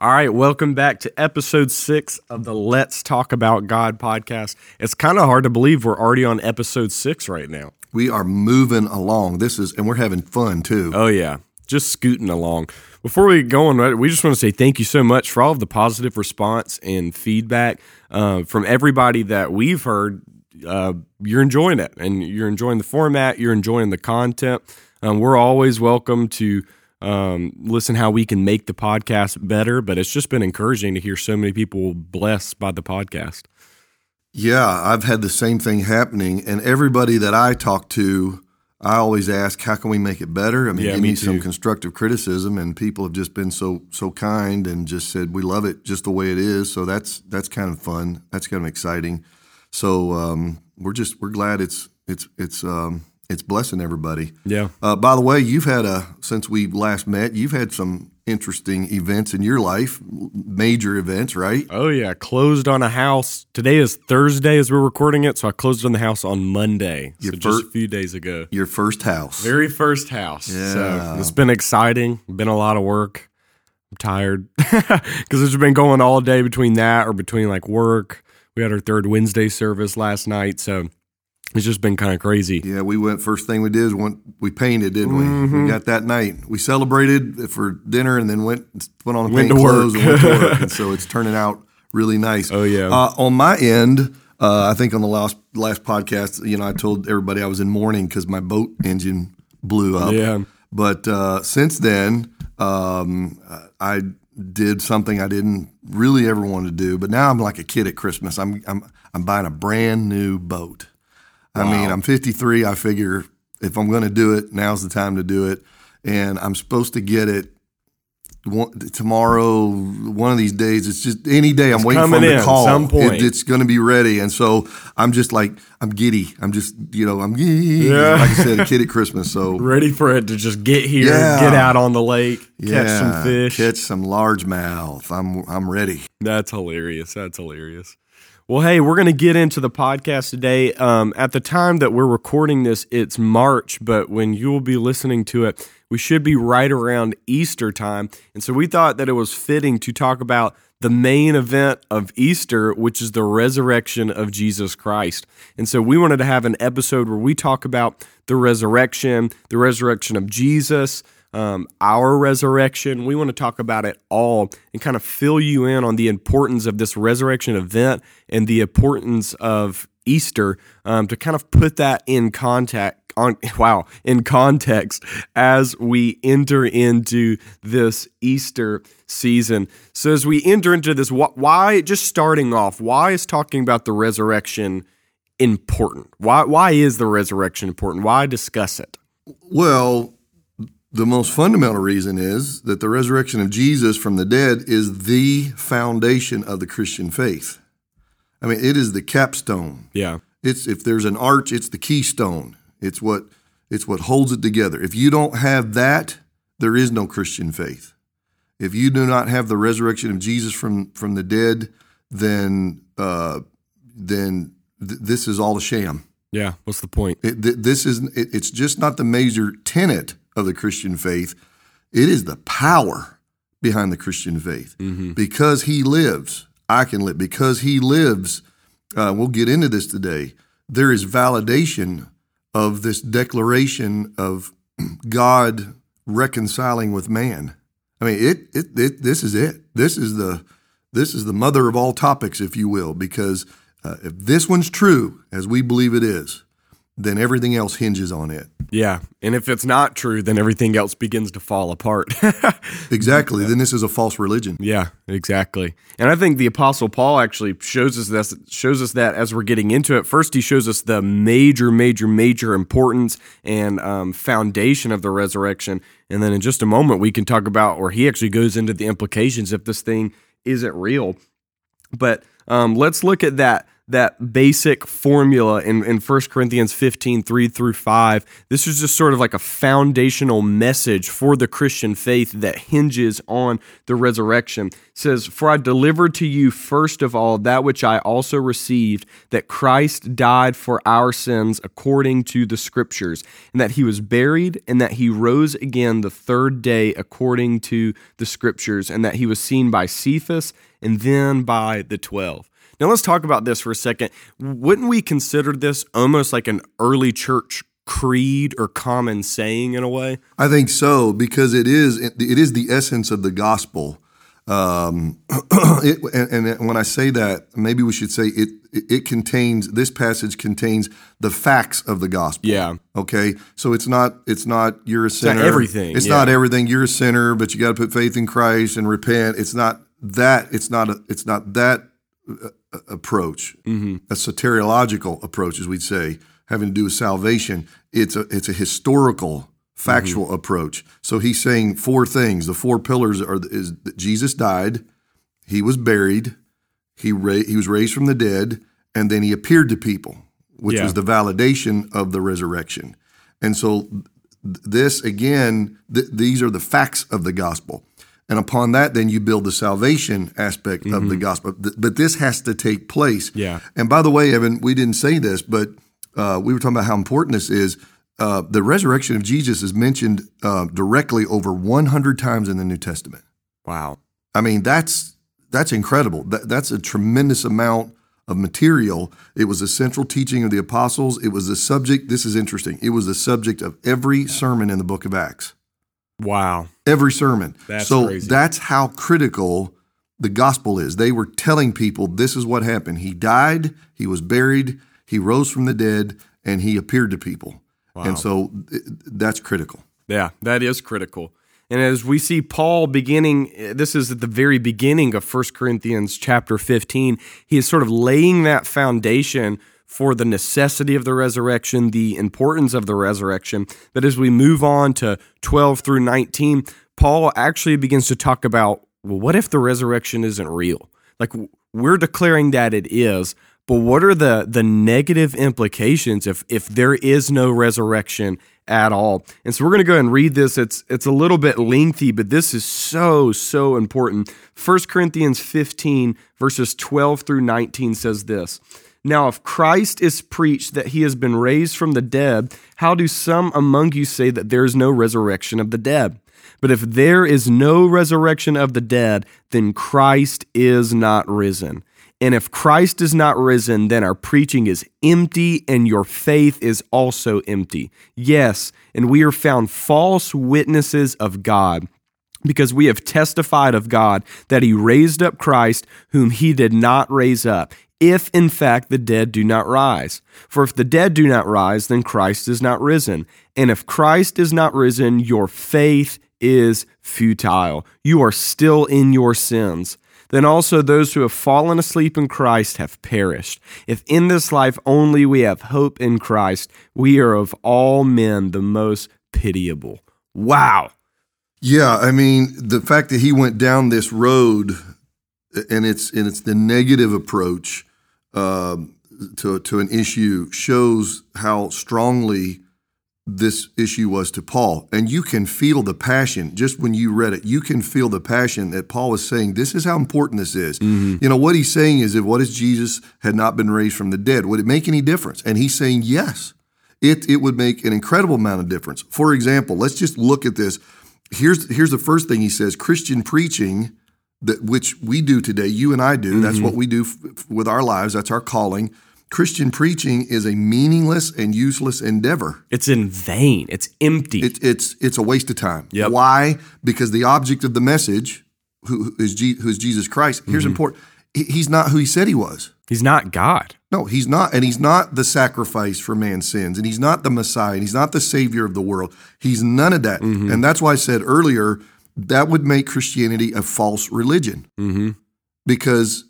All right, welcome back to episode 6 of the Let's Talk About God podcast. It's kind of hard to believe we're already on episode 6 right now. We are moving along. And we're having fun too. Oh yeah, just scooting along. Before we get going, we just want to say thank you so much for all of the positive response and feedback from everybody that we've heard. You're enjoying it, and you're enjoying the format. You're enjoying the content. We're always welcome to listen how we can make the podcast better, but it's just been encouraging to hear so many people blessed by the podcast. Yeah, I've had the same thing happening, and everybody that I talk to, I always ask, how can we make it better? I mean, give me some constructive criticism, and people have just been so kind and just said, we love it just the way it is. So that's kind of fun. That's kind of exciting. So we're glad it's blessing everybody. Yeah. By the way, since we last met, you've had some interesting events in your life, major events, right? Oh, yeah. Closed on a house. Today is Thursday as we're recording it, so I closed on the house on Monday, just a few days ago. Your first house. Very first house. Yeah. So it's been exciting, been a lot of work. I'm tired because it's been going all day between that or between like work. We had our third Wednesday service last night, so it's just been kind of crazy. Yeah, we went. First thing we did is we painted, didn't we? Mm-hmm. We got that night. We celebrated for dinner and then went on a paint clothes and went to work. And so it's turning out really nice. Oh yeah. On my end, I think on the last podcast, you know, I told everybody I was in mourning because my boat engine blew up. Yeah. But since then, I did something I didn't really ever want to do, but now I'm like a kid at Christmas. I'm buying a brand new boat. Wow. I mean, I'm 53. I figure if I'm going to do it, now's the time to do it. And I'm supposed to get it tomorrow, one of these days. It's just any day. I'm waiting for them to call. At some point. It's going to be ready. And so I'm just like, I'm giddy. I'm just, you know, I'm giddy. Yeah. Like I said, a kid at Christmas. So ready for it to just get here, get out on the lake, catch some fish. Catch some largemouth. I'm ready. That's hilarious. Well, hey, we're going to get into the podcast today. At the time that we're recording this, it's March, but when you will be listening to it, we should be right around Easter time. And so we thought that it was fitting to talk about the main event of Easter, which is the resurrection of Jesus Christ. And so we wanted to have an episode where we talk about the resurrection of Jesus, our resurrection. We want to talk about it all and kind of fill you in on the importance of this resurrection event and the importance of Easter, to kind of put that in context as we enter into this Easter season. So as we enter into this, why is talking about the resurrection important? Why is the resurrection important? Why discuss it? Well, the most fundamental reason is that the resurrection of Jesus from the dead is the foundation of the Christian faith. I mean, it is the capstone. Yeah. It's if there's an arch, it's the keystone. It's what holds it together. If you don't have that, there is no Christian faith. If you do not have the resurrection of Jesus from the dead, then this is all a sham. Yeah. What's the point? It's just not the major tenet of the Christian faith. It is the power behind the Christian faith. Mm-hmm. Because he lives, I can live. Because he lives, we'll get into this today, there is validation of this declaration of God reconciling with man. I mean, this is it. This is the mother of all topics, if you will, because if this one's true, as we believe it is, then everything else hinges on it. Yeah, and if it's not true, then everything else begins to fall apart. Exactly, then this is a false religion. Yeah, exactly. And I think the Apostle Paul actually shows us that as we're getting into it. First, he shows us the major importance and foundation of the resurrection. And then in just a moment, we can talk about, or he actually goes into the implications if this thing isn't real. But let's look at that. that basic formula in 1 Corinthians 15, 3-5. This is just sort of like a foundational message for the Christian faith that hinges on the resurrection. It says, "For I delivered to you first of all that which I also received, that Christ died for our sins according to the Scriptures, and that he was buried, and that he rose again the third day according to the Scriptures, and that he was seen by Cephas and then by the 12. Now let's talk about this for a second. Wouldn't we consider this almost like an early church creed or common saying in a way? I think so, because it is the essence of the gospel. And when I say that, maybe we should say this passage contains the facts of the gospel. Yeah. Okay. So it's not you're a sinner. It's not everything. It's not everything. You're a sinner, but you got to put faith in Christ and repent. It's not that. It's not that. Approach, a soteriological approach, as we'd say, having to do with salvation. It's a historical, factual approach. So he's saying four things. The four pillars is that Jesus died, he was buried, he was raised from the dead, and then he appeared to people, which was the validation of the resurrection. And so this, again, these are the facts of the gospel. And upon that, then you build the salvation aspect of the gospel. But this has to take place. Yeah. And by the way, Evan, we didn't say this, but we were talking about how important this is. The resurrection of Jesus is mentioned directly over 100 times in the New Testament. Wow. I mean, that's incredible. That's a tremendous amount of material. It was a central teaching of the apostles. It was the subject. This is interesting. It was the subject of every sermon in the book of Acts. Wow. Every sermon. That's crazy. That's how critical the gospel is. They were telling people this is what happened. He died, he was buried, he rose from the dead, and he appeared to people. Wow. And so that's critical. Yeah, that is critical. And as we see Paul beginning, this is at the very beginning of 1 Corinthians chapter 15, he is sort of laying that foundation for the necessity of the resurrection, the importance of the resurrection. But as we move on to 12-19, Paul actually begins to talk about, well, what if the resurrection isn't real? Like, we're declaring that it is, but what are the negative implications if there is no resurrection at all? And so we're going to go ahead and read this. It's a little bit lengthy, but this is so, so important. 1 Corinthians 15, verses 12-19 says this: "Now, if Christ is preached that he has been raised from the dead, how do some among you say that there is no resurrection of the dead? But if there is no resurrection of the dead, then Christ is not risen. And if Christ is not risen, then our preaching is empty and your faith is also empty. Yes, and we are found false witnesses of God, because we have testified of God that he raised up Christ, whom he did not raise up, if in fact the dead do not rise. For if the dead do not rise, then Christ is not risen. And if Christ is not risen, your faith is futile. You are still in your sins. Then also those who have fallen asleep in Christ have perished. If in this life only we have hope in Christ, we are of all men the most pitiable." Wow. Yeah, I mean, the fact that he went down this road, and it's the negative approach to an issue, shows how strongly this issue was to Paul. And you can feel the passion. Just when you read it, you can feel the passion that Paul is saying, this is how important this is. Mm-hmm. You know, what he's saying is, what if Jesus had not been raised from the dead? Would it make any difference? And he's saying, yes, it would make an incredible amount of difference. For example, let's just look at this. Here's the first thing he says: Christian preaching, that which we do today, you and I do, that's what we do with our lives, that's our calling. Christian preaching is a meaningless and useless endeavor. It's in vain. It's empty. It's a waste of time. Yep. Why? Because the object of the message, who is Jesus Christ, here's important, he's not who he said he was. He's not God. No, he's not. And he's not the sacrifice for man's sins. And he's not the Messiah. And he's not the Savior of the world. He's none of that. Mm-hmm. And that's why I said earlier, that would make Christianity a false religion, because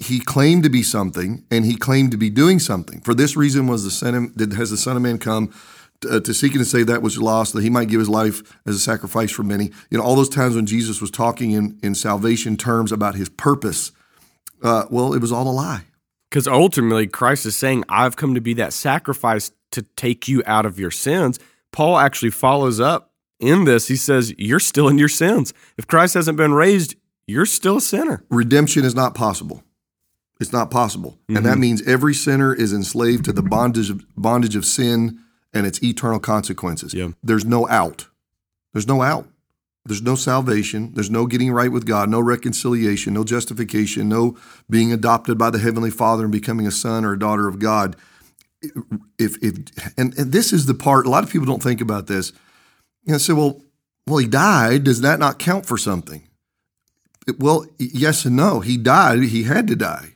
he claimed to be something and he claimed to be doing something. For this reason has the Son of Man come to seek and to save that which is lost, that he might give his life as a sacrifice for many. You know, all those times when Jesus was talking in salvation terms about his purpose, well, it was all a lie. Because ultimately, Christ is saying, I've come to be that sacrifice to take you out of your sins. Paul actually follows up in this. He says, you're still in your sins. If Christ hasn't been raised, you're still a sinner. Redemption is not possible. It's not possible. Mm-hmm. And that means every sinner is enslaved to the bondage of sin and its eternal consequences. Yeah. There's no out. There's no out. There's no salvation. There's no getting right with God, no reconciliation, no justification, no being adopted by the Heavenly Father and becoming a son or a daughter of God. And this is the part, a lot of people don't think about this. You know, say, well, he died. Does that not count for something? Well, yes and no. He died. He had to die.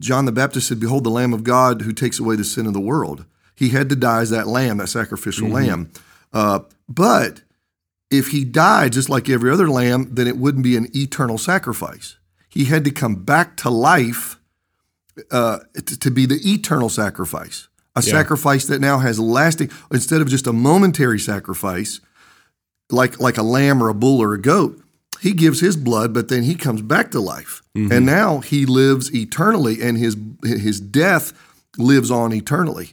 John the Baptist said, behold, the Lamb of God who takes away the sin of the world. He had to die as that lamb, that sacrificial mm-hmm. lamb. But if he died just like every other lamb, then it wouldn't be an eternal sacrifice. He had to come back to life to be the eternal sacrifice, a sacrifice that now has lasting, instead of just a momentary sacrifice, like a lamb or a bull or a goat. He gives his blood, but then he comes back to life. Mm-hmm. And now he lives eternally, and his death lives on eternally.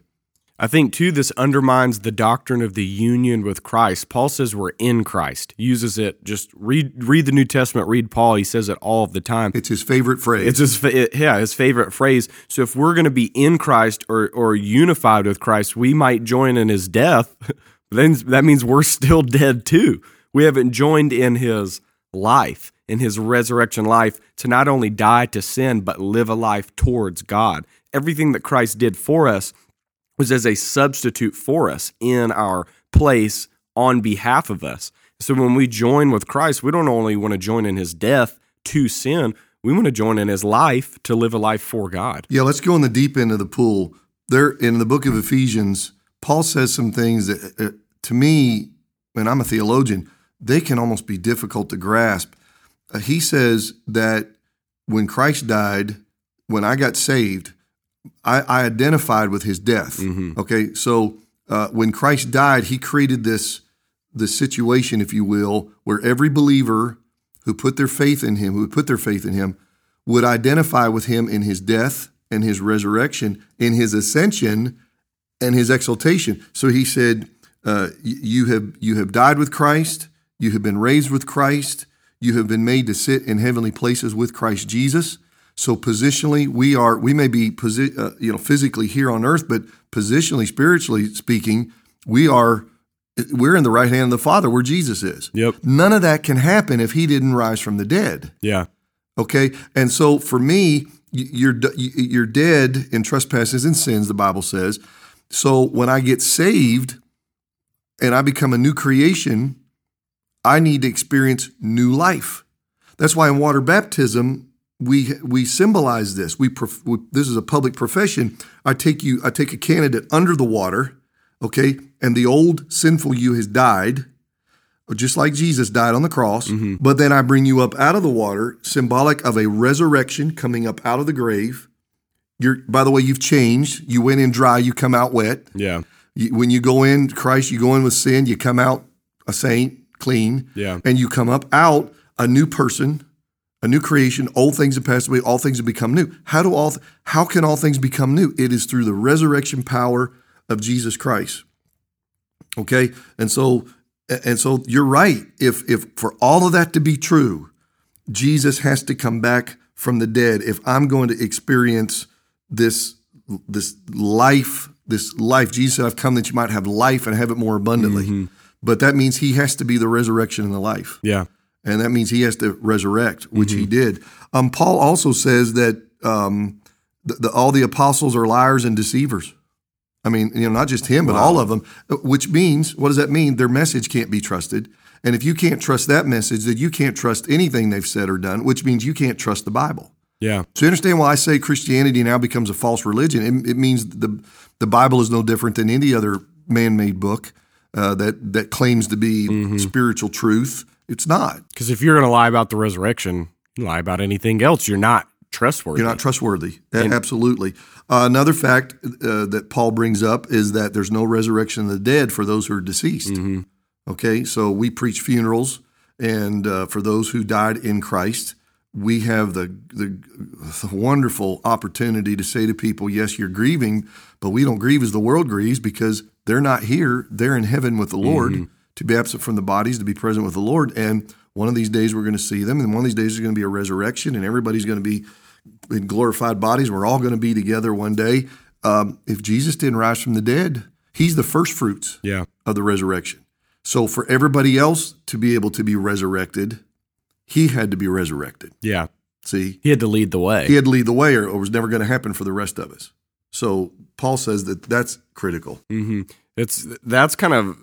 I think, too, this undermines the doctrine of the union with Christ. Paul says we're in Christ. He uses it. Just read the New Testament, read Paul. He says it all of the time. It's his favorite phrase. It's his favorite phrase. So if we're going to be in Christ or unified with Christ, we might join in his death. Then that means we're still dead, too. We haven't joined in his life, in his resurrection life, to not only die to sin, but live a life towards God. Everything that Christ did for us was as a substitute for us in our place on behalf of us. So when we join with Christ, we don't only want to join in his death to sin, we want to join in his life to live a life for God. Yeah, let's go in the deep end of the pool. There, in the book of Ephesians, Paul says some things that, to me, and I'm a theologian, they can almost be difficult to grasp. He says that when Christ died, when I got saved, I identified with his death. Mm-hmm. Okay, so when Christ died, he created this situation, if you will, where every believer who put their faith in him, would identify with him in his death and his resurrection, in his ascension and his exaltation. So he said, "You have died with Christ. You have been raised with Christ. You have been made to sit in heavenly places with Christ Jesus." So positionally, we may be physically here on earth, but positionally, spiritually speaking, we're in the right hand of the Father, where Jesus is. Yep. None of that can happen if he didn't rise from the dead. Yeah. Okay. And so for me, you're dead in trespasses and sins, the Bible says. So when I get saved and I become a new creation, I need to experience new life. That's why in water baptism, we symbolize this. This is a public profession. I take a candidate under the water, okay, and the old sinful you has died, just like Jesus died on the cross, mm-hmm. but then I bring you up out of the water, symbolic of a resurrection coming up out of the grave. By the way, you've changed. You went in dry, you come out wet. Yeah. When you go in, Christ, you go in with sin, you come out a saint, clean, yeah. and you come up out a new person, a new creation. Old things have passed away, all things have become new. How can all things become new? It is through the resurrection power of Jesus Christ. Okay? And so you're right. If for all of that to be true, Jesus has to come back from the dead if I'm going to experience this life. Jesus said, I've come that you might have life and have it more abundantly. Mm-hmm. But that means he has to be the resurrection and the life. Yeah. And that means he has to resurrect, which mm-hmm. he did. Paul also says that all the apostles are liars and deceivers. I mean, not just him, but all of them, which means, what does that mean? Their message can't be trusted. And if you can't trust that message, then you can't trust anything they've said or done, which means you can't trust the Bible. Yeah. So you understand why I say Christianity now becomes a false religion. It means the Bible is no different than any other man-made book that claims to be mm-hmm. spiritual truth. It's not. Because if you're going to lie about the resurrection, you lie about anything else, you're not trustworthy. You're not trustworthy. Absolutely. Another fact that Paul brings up is that there's no resurrection of the dead for those who are deceased. Mm-hmm. Okay? So we preach funerals and for those who died in Christ, we have the wonderful opportunity to say to people, yes, you're grieving, but we don't grieve as the world grieves because they're not here. They're in heaven with the Lord, mm-hmm. to be absent from the bodies, to be present with the Lord. And one of these days we're going to see them, and one of these days there's going to be a resurrection, and everybody's going to be in glorified bodies. We're all going to be together one day. If Jesus didn't rise from the dead, he's the first fruits of the resurrection. So for everybody else to be able to be resurrected, he had to be resurrected. Yeah. See? He had to lead the way. He had to lead the way, or it was never going to happen for the rest of us. So Paul says that that's critical. Mm-hmm. That's kind of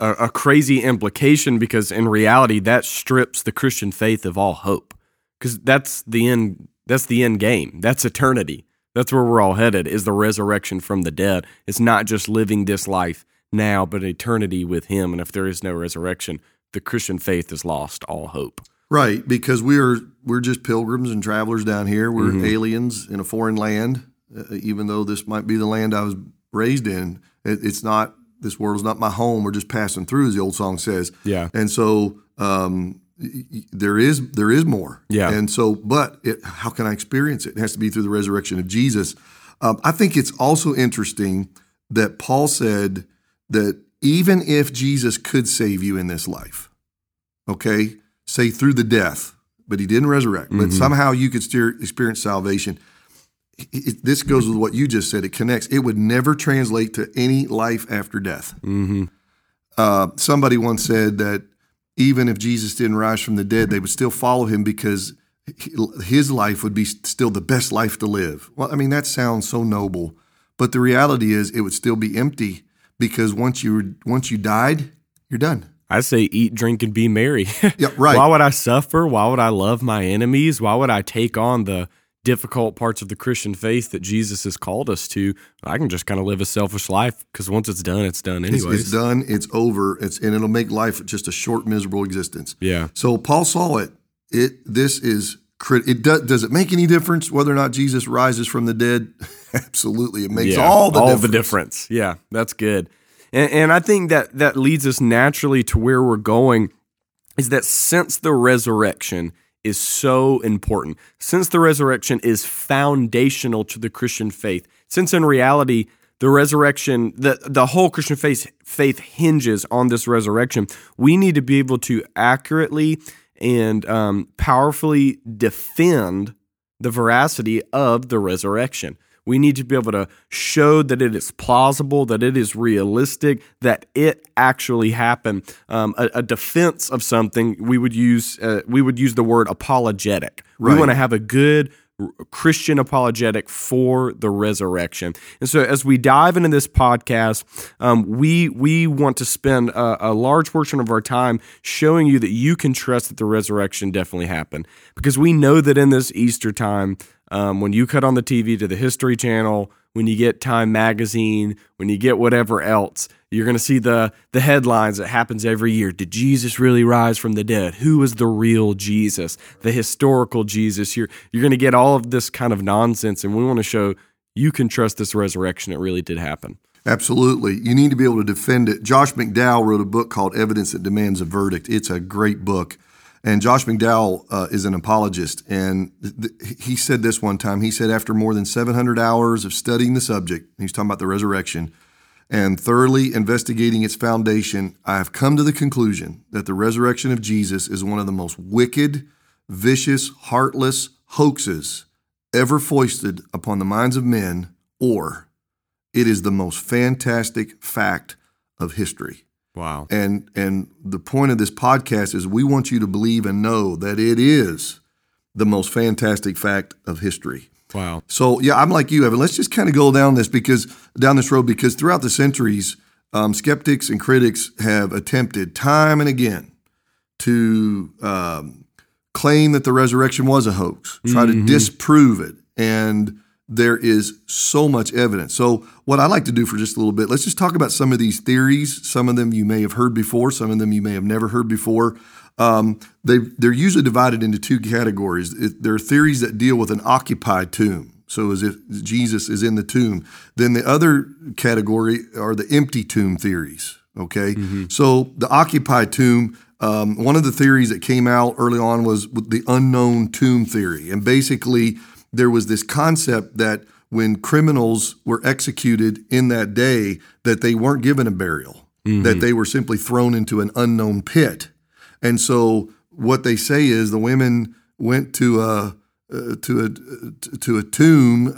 a crazy implication, because in reality, that strips the Christian faith of all hope, because that's the end game. That's eternity. That's where we're all headed, is the resurrection from the dead. It's not just living this life now, but eternity with him. And if there is no resurrection, the Christian faith has lost all hope. Right, because we're just pilgrims and travelers down here. We're mm-hmm. aliens in a foreign land, even though this might be the land I was raised in. It's not, this world is not my home. We're just passing through, as the old song says. Yeah. And so there is more. Yeah. And so, but how can I experience it? It has to be through the resurrection of Jesus. I think it's also interesting that Paul said that even if Jesus could save you in this life, okay, say through the death, but he didn't resurrect, mm-hmm. but somehow you could experience salvation. This goes with what you just said. It connects. It would never translate to any life after death. Mm-hmm. Somebody once said that even if Jesus didn't rise from the dead, they would still follow him because his life would be still the best life to live. Well, I mean, that sounds so noble, but the reality is it would still be empty, because once you died, you're done. I say eat, drink, and be merry. Yeah, right. Why would I suffer? Why would I love my enemies? Why would I take on the difficult parts of the Christian faith that Jesus has called us to? I can just kind of live a selfish life, because once it's done anyways. It's done, it's over, and it'll make life just a short, miserable existence. Yeah. So Paul saw it. Does it make any difference whether or not Jesus rises from the dead? Absolutely. It makes all the difference. Yeah, that's good. And I think that leads us naturally to where we're going, is that since the resurrection is so important, since the resurrection is foundational to the Christian faith, since in reality the resurrection, the whole Christian faith hinges on this resurrection, we need to be able to accurately and powerfully defend the veracity of the resurrection. We need to be able to show that it is plausible, that it is realistic, that it actually happened. A defense of something, we would use the word apologetic. Right. We want to have a good Christian apologetic for the resurrection. And so as we dive into this podcast, we want to spend a large portion of our time showing you that you can trust that the resurrection definitely happened, because we know that in this Easter time, when you cut on the TV to the History Channel, when you get Time Magazine, when you get whatever else, you're going to see the headlines that happens every year. Did Jesus really rise from the dead? Who is the real Jesus, the historical Jesus? You're going to get all of this kind of nonsense, and we want to show you can trust this resurrection. It really did happen. Absolutely. You need to be able to defend it. Josh McDowell wrote a book called Evidence That Demands a Verdict. It's a great book. And Josh McDowell is an apologist, and he said this one time. He said, after more than 700 hours of studying the subject, he's talking about the resurrection, and thoroughly investigating its foundation, I have come to the conclusion that the resurrection of Jesus is one of the most wicked, vicious, heartless hoaxes ever foisted upon the minds of men, or it is the most fantastic fact of history. Wow. And the point of this podcast is we want you to believe and know that it is the most fantastic fact of history. Wow. So, yeah, I'm like you, Evan. Let's just kind of go down this road, because throughout the centuries, skeptics and critics have attempted time and again to claim that the resurrection was a hoax, try mm-hmm. to disprove it, and there is so much evidence. So what I like to do for just a little bit, let's just talk about some of these theories. Some of them you may have heard before. Some of them you may have never heard before. They're usually divided into two categories. There are theories that deal with an occupied tomb, so as if Jesus is in the tomb. Then the other category are the empty tomb theories, okay? Mm-hmm. So the occupied tomb, One of the theories that came out early on was the unknown tomb theory. And basically, there was this concept that when criminals were executed in that day, that they weren't given a burial, that they were simply thrown into an unknown pit. And so what they say is the women went to a tomb,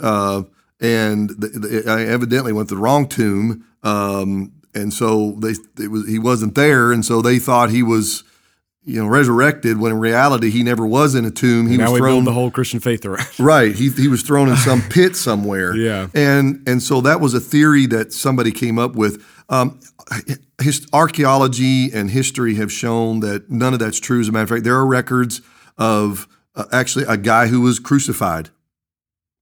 and I evidently went to the wrong tomb, and so he wasn't there, and so they thought he was, resurrected, when in reality he never was in a tomb. He was thrown, the whole Christian faith around. Right, he was thrown in some pit somewhere. Yeah, and so that was a theory that somebody came up with. Archaeology and history have shown that none of that's true. As a matter of fact, there are records of actually a guy who was crucified,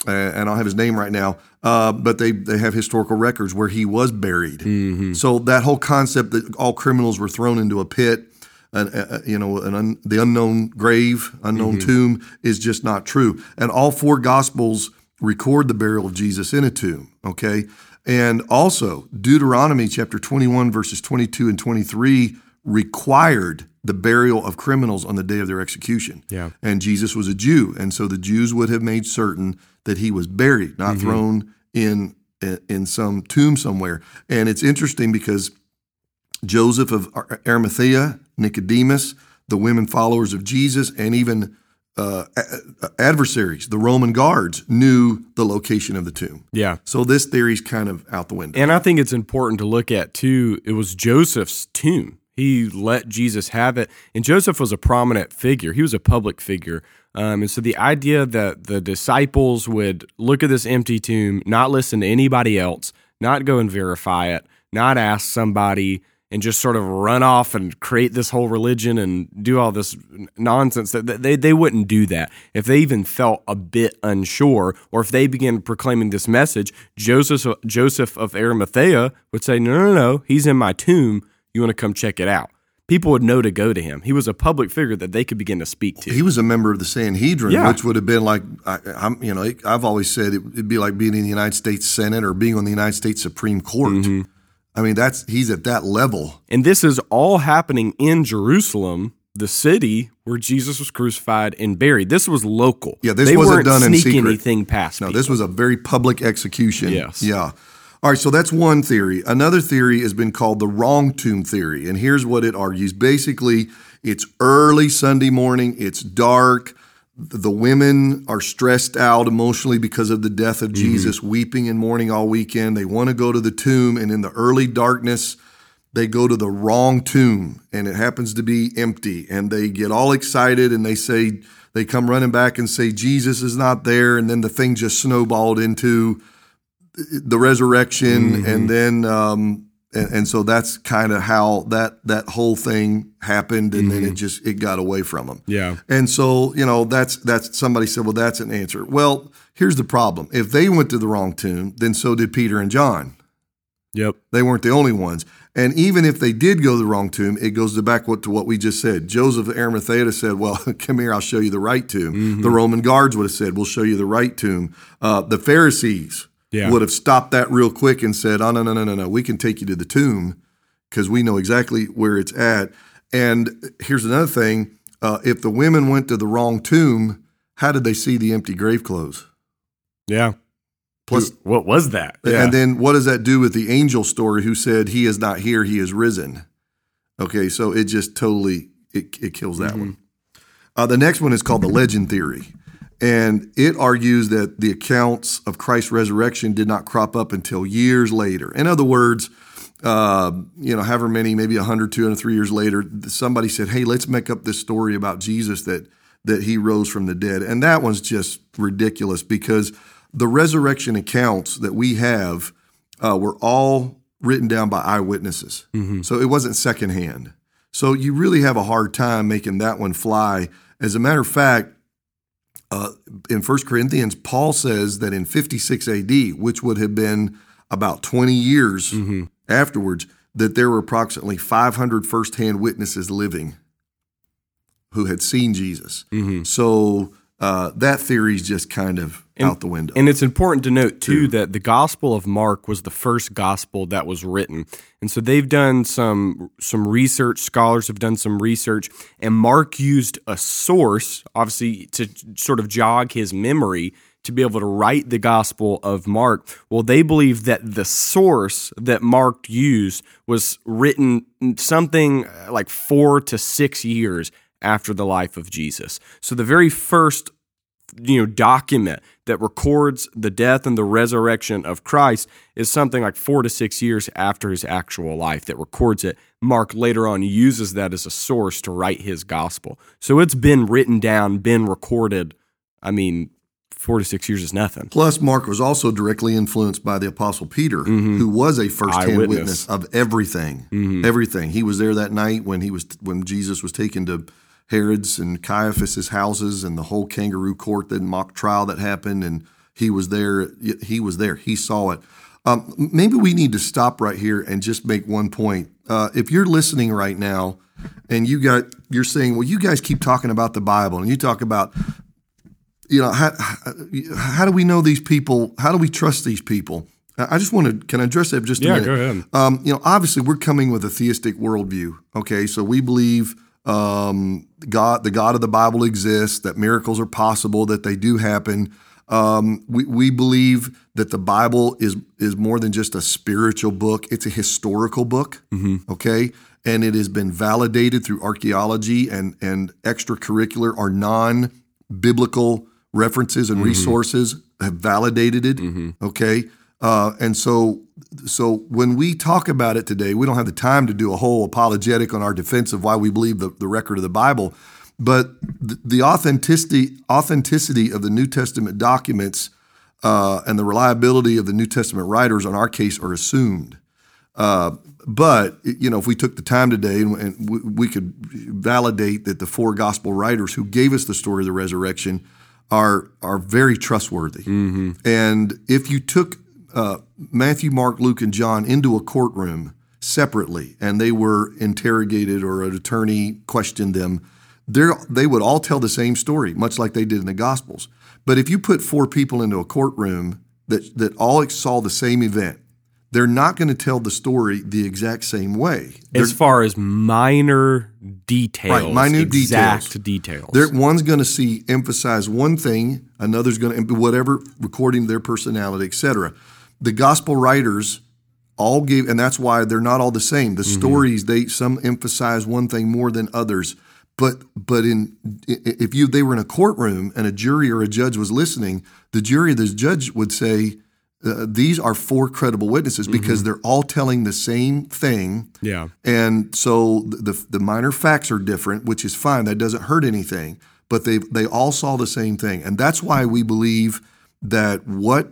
and I don't have his name right now, but they have historical records where he was buried. Mm-hmm. So that whole concept that all criminals were thrown into a pit, the unknown grave, unknown tomb, is just not true. And all four Gospels record the burial of Jesus in a tomb, okay? And also Deuteronomy chapter 21, verses 22 and 23 required the burial of criminals on the day of their execution. Yeah. And Jesus was a Jew, and so the Jews would have made certain that he was buried, not thrown in some tomb somewhere. And it's interesting because Joseph of Arimathea, Nicodemus, the women followers of Jesus, and even adversaries, the Roman guards, knew the location of the tomb. Yeah. So this theory's kind of out the window. And I think it's important to look at, too, it was Joseph's tomb. He let Jesus have it. And Joseph was a prominent figure. He was a public figure. And so the idea that the disciples would look at this empty tomb, not listen to anybody else, not go and verify it, not ask somebody, and just sort of run off and create this whole religion and do all this nonsense, that they wouldn't do that. If they even felt a bit unsure, or if they began proclaiming this message, Joseph of Arimathea would say, no, he's in my tomb. You want to come check it out? People would know to go to him. He was a public figure that they could begin to speak to. He was a member of the Sanhedrin, which would have been like, I've always said it'd be like being in the United States Senate or being on the United States Supreme Court. Mm-hmm. I mean, he's at that level. And this is all happening in Jerusalem, the city where Jesus was crucified and buried. This was local. Yeah, this wasn't done in secret. They weren't sneaking anything past people. No, this was a very public execution. Yes. Yeah. All right, so that's one theory. Another theory has been called the wrong tomb theory, and here's what it argues. Basically, it's early Sunday morning, it's dark, the women are stressed out emotionally because of the death of Jesus, weeping and mourning all weekend. They want to go to the tomb, and in the early darkness, they go to the wrong tomb, and it happens to be empty, and they get all excited, and they come running back and say, Jesus is not there, and then the thing just snowballed into the resurrection, and then and so that's kind of how that whole thing happened, and then it got away from them. Yeah, and so that's somebody said, well, that's an answer. Well, here's the problem: if they went to the wrong tomb, then so did Peter and John. Yep, they weren't the only ones. And even if they did go to the wrong tomb, it goes back to what we just said. Joseph of Arimathea said, well, come here, I'll show you the right tomb. The Roman guards would have said, we'll show you the right tomb. The Pharisees would have stopped that real quick and said, oh, no, we can take you to the tomb because we know exactly where it's at. And here's another thing. If the women went to the wrong tomb, how did they see the empty grave clothes? Yeah. Plus, what was that? Yeah. And then what does that do with the angel story who said, he is not here, he is risen? Okay, so it just totally, it kills that one. The next one is called the legend theory. And it argues that the accounts of Christ's resurrection did not crop up until years later. In other words, however many, maybe 100, 200, 3 years later, somebody said, hey, let's make up this story about Jesus that he rose from the dead. And that one's just ridiculous because the resurrection accounts that we have were all written down by eyewitnesses. So it wasn't secondhand. So you really have a hard time making that one fly. As a matter of fact, in 1 Corinthians, Paul says that in 56 AD, which would have been about 20 years afterwards, that there were approximately 500 firsthand witnesses living who had seen Jesus. So that theory is just kind of out the window. And it's important to note, too, that the Gospel of Mark was the first gospel that was written. And so they've done some research, scholars have done some research, and Mark used a source, obviously, to sort of jog his memory to be able to write the Gospel of Mark. Well, they believe that the source that Mark used was written something like 4 to 6 years after the life of Jesus. So the very first, document that records the death and the resurrection of Christ is something like 4 to 6 years after his actual life that records it. Mark later on uses that as a source to write his gospel. So it's been written down, been recorded. 4 to 6 years is nothing. Plus, Mark was also directly influenced by the Apostle Peter, mm-hmm. who was a first-hand witness of everything. Mm-hmm. Everything. He was there that night when Jesus was taken to Herod's and Caiaphas's houses and the whole kangaroo court, that mock trial that happened, and he was there. He saw it. Maybe we need to stop right here and just make one point. If you're listening right now and you're saying, well, you guys keep talking about the Bible and you talk about, how do we know these people? How do we trust these people? I just want to, can I address that just a minute? Yeah, go ahead. Obviously we're coming with a theistic worldview, okay? So we believe the God of the Bible exists, that miracles are possible, that they do happen. We believe that the Bible is more than just a spiritual book. It's a historical book, mm-hmm. okay? And it has been validated through archaeology and extracurricular or non-biblical references and resources mm-hmm. have validated it, mm-hmm. okay? And so when we talk about it today, we don't have the time to do a whole apologetic on our defense of why we believe the record of the Bible, but the authenticity of the New Testament documents and the reliability of the New Testament writers, on our case, are assumed. But if we took the time today and we could validate that the four gospel writers who gave us the story of the resurrection are very trustworthy, mm-hmm. and if you took Matthew, Mark, Luke, and John into a courtroom separately, and they were interrogated or an attorney questioned them, they would all tell the same story, much like they did in the Gospels. But if you put four people into a courtroom that all saw the same event, they're not going to tell the story the exact same way. As far as minor details. Right, minute details. Exact details. One's going to emphasize one thing, another's going to, whatever, recording their personality, et cetera. The gospel writers all gave, and that's why they're not all the same. The mm-hmm. stories, some emphasize one thing more than others. But if they were in a courtroom and a jury or a judge was listening, the judge would say, these are four credible witnesses because mm-hmm. they're all telling the same thing. Yeah. And so the minor facts are different, which is fine. That doesn't hurt anything. But they all saw the same thing. And that's why we believe that what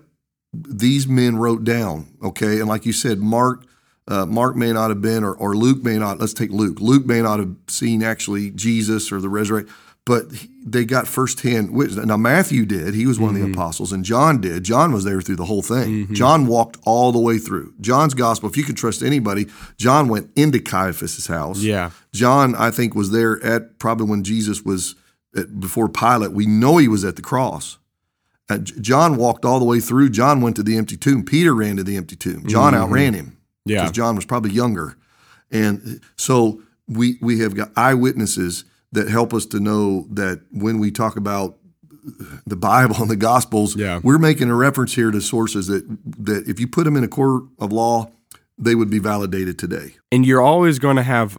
these men wrote down, okay, and like you said, Mark may not have been, or Luke may not. Let's take Luke. Luke may not have seen actually Jesus or the resurrection. But they got firsthand witness. Now, Matthew did. He was one mm-hmm. of the apostles, and John did. John was there through the whole thing. Mm-hmm. John walked all the way through. John's gospel, if you could trust anybody, John went into Caiaphas's house. Yeah. John, I think, was there at probably when Jesus was, before Pilate. We know he was at the cross. John walked all the way through. John went to the empty tomb. Peter ran to the empty tomb. John mm-hmm. outran him. Yeah. Because John was probably younger. And so we have got eyewitnesses that help us to know that when we talk about the Bible and the Gospels, yeah. we're making a reference here to sources that if you put them in a court of law, they would be validated today. And you're always going to have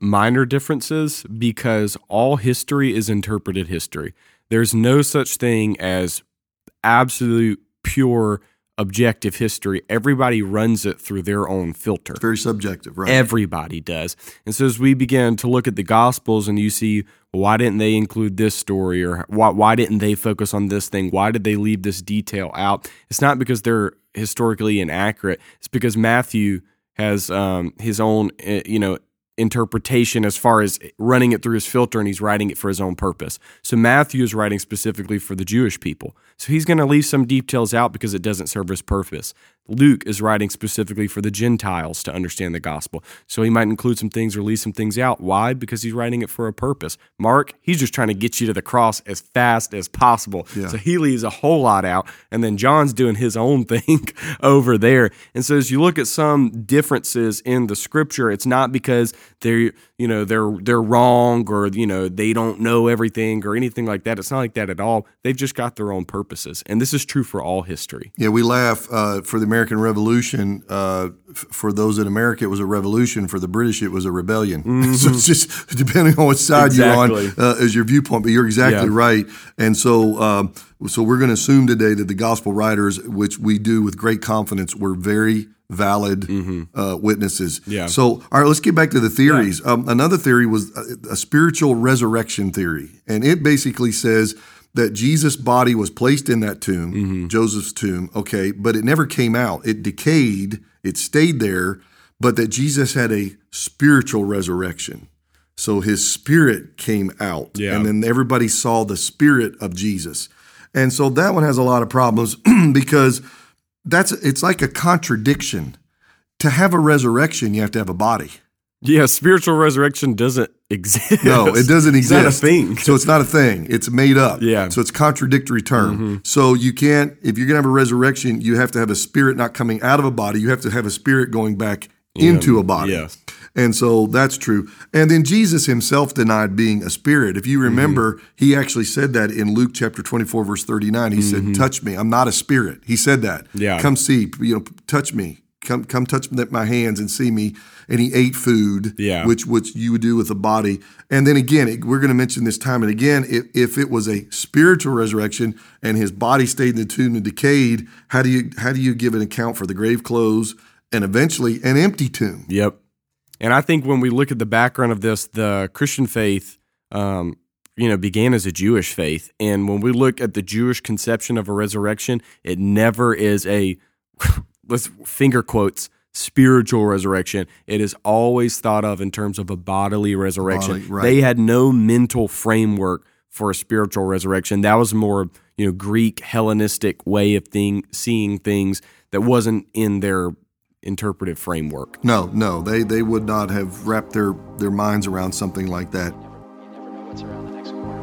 minor differences because all history is interpreted history. There's no such thing as absolute, pure, objective history. Everybody runs it through their own filter. It's very subjective, right? Everybody does. And so as we begin to look at the Gospels and you see, why didn't they include this story, or why didn't they focus on this thing? Why did they leave this detail out? It's not because they're historically inaccurate. It's because Matthew has his own, interpretation as far as running it through his filter, and he's writing it for his own purpose. So Matthew is writing specifically for the Jewish people. So he's going to leave some details out because it doesn't serve his purpose. Luke is writing specifically for the Gentiles to understand the gospel. So he might include some things or leave some things out. Why? Because he's writing it for a purpose. Mark, he's just trying to get you to the cross as fast as possible. Yeah. So he leaves a whole lot out. And then John's doing his own thing over there. And so as you look at some differences in the scripture, it's not because they're wrong or, they don't know everything or anything like that. It's not like that at all. They've just got their own purposes. And this is true for all history. Yeah, we laugh for the American Revolution. For those in America, it was a revolution. For the British, it was a rebellion. Mm-hmm. So it's just depending on what side you're on is your viewpoint. But you're exactly right. And so so we're going to assume today that the gospel writers, which we do with great confidence, were very valid witnesses. Yeah. So, all right, let's get back to the theories. Yeah. Another theory was a spiritual resurrection theory. And it basically says that Jesus' body was placed in that tomb, Joseph's tomb, okay, but it never came out. It decayed, it stayed there, but that Jesus had a spiritual resurrection. So his spirit came out, and then everybody saw the spirit of Jesus. And so that one has a lot of problems because it's like a contradiction. To have a resurrection, you have to have a body. Yeah, spiritual resurrection doesn't exist. No, it doesn't exist. It's not a thing. So it's not a thing. It's made up. Yeah. So it's a contradictory term. Mm-hmm. So you can't, if you're going to have a resurrection, you have to have a spirit not coming out of a body. You have to have a spirit going back into a body. Yes. And so that's true. And then Jesus himself denied being a spirit. If you remember, he actually said that in Luke chapter 24, verse 39. He said, touch me. I'm not a spirit. He said that. Yeah. Come see, touch me. Come touch my hands and see me. And he ate food, which you would do with the body. And then again, we're going to mention this time and again, if it was a spiritual resurrection and his body stayed in the tomb and decayed, how do you give an account for the grave clothes and eventually an empty tomb? Yep. And I think when we look at the background of this, the Christian faith, began as a Jewish faith. And when we look at the Jewish conception of a resurrection, it never is a, let's finger quotes, spiritual resurrection. It is always thought of in terms of a bodily resurrection. Right. They had no mental framework for a spiritual resurrection. That was more, Greek Hellenistic way of seeing things that wasn't in their interpretive framework. No, they would not have wrapped their minds around something like that. You never know what's around the next corner.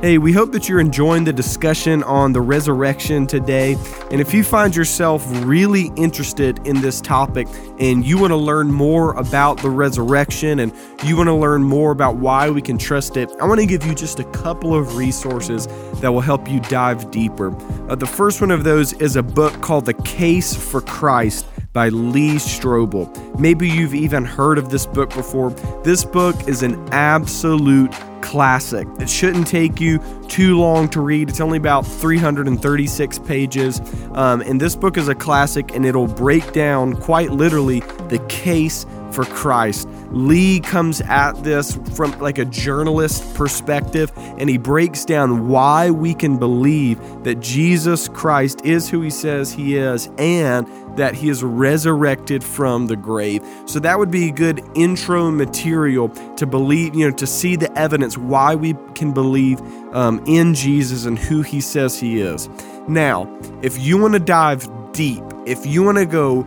Hey, we hope that you're enjoying the discussion on the resurrection today. And if you find yourself really interested in this topic and you want to learn more about the resurrection and you want to learn more about why we can trust it, I want to give you just a couple of resources that will help you dive deeper. The first one of those is a book called The Case for Christ by Lee Strobel. Maybe you've even heard of this book before. This book is an absolute classic. It shouldn't take you too long to read. It's only about 336 pages. And this book is a classic, and it'll break down quite literally the case for Christ. Lee comes at this from like a journalist perspective, and he breaks down why we can believe that Jesus Christ is who he says he is and that he is resurrected from the grave. So that would be good intro material to believe, to see the evidence why we can believe in Jesus and who he says he is. Now, if you want to dive deep, if you want to go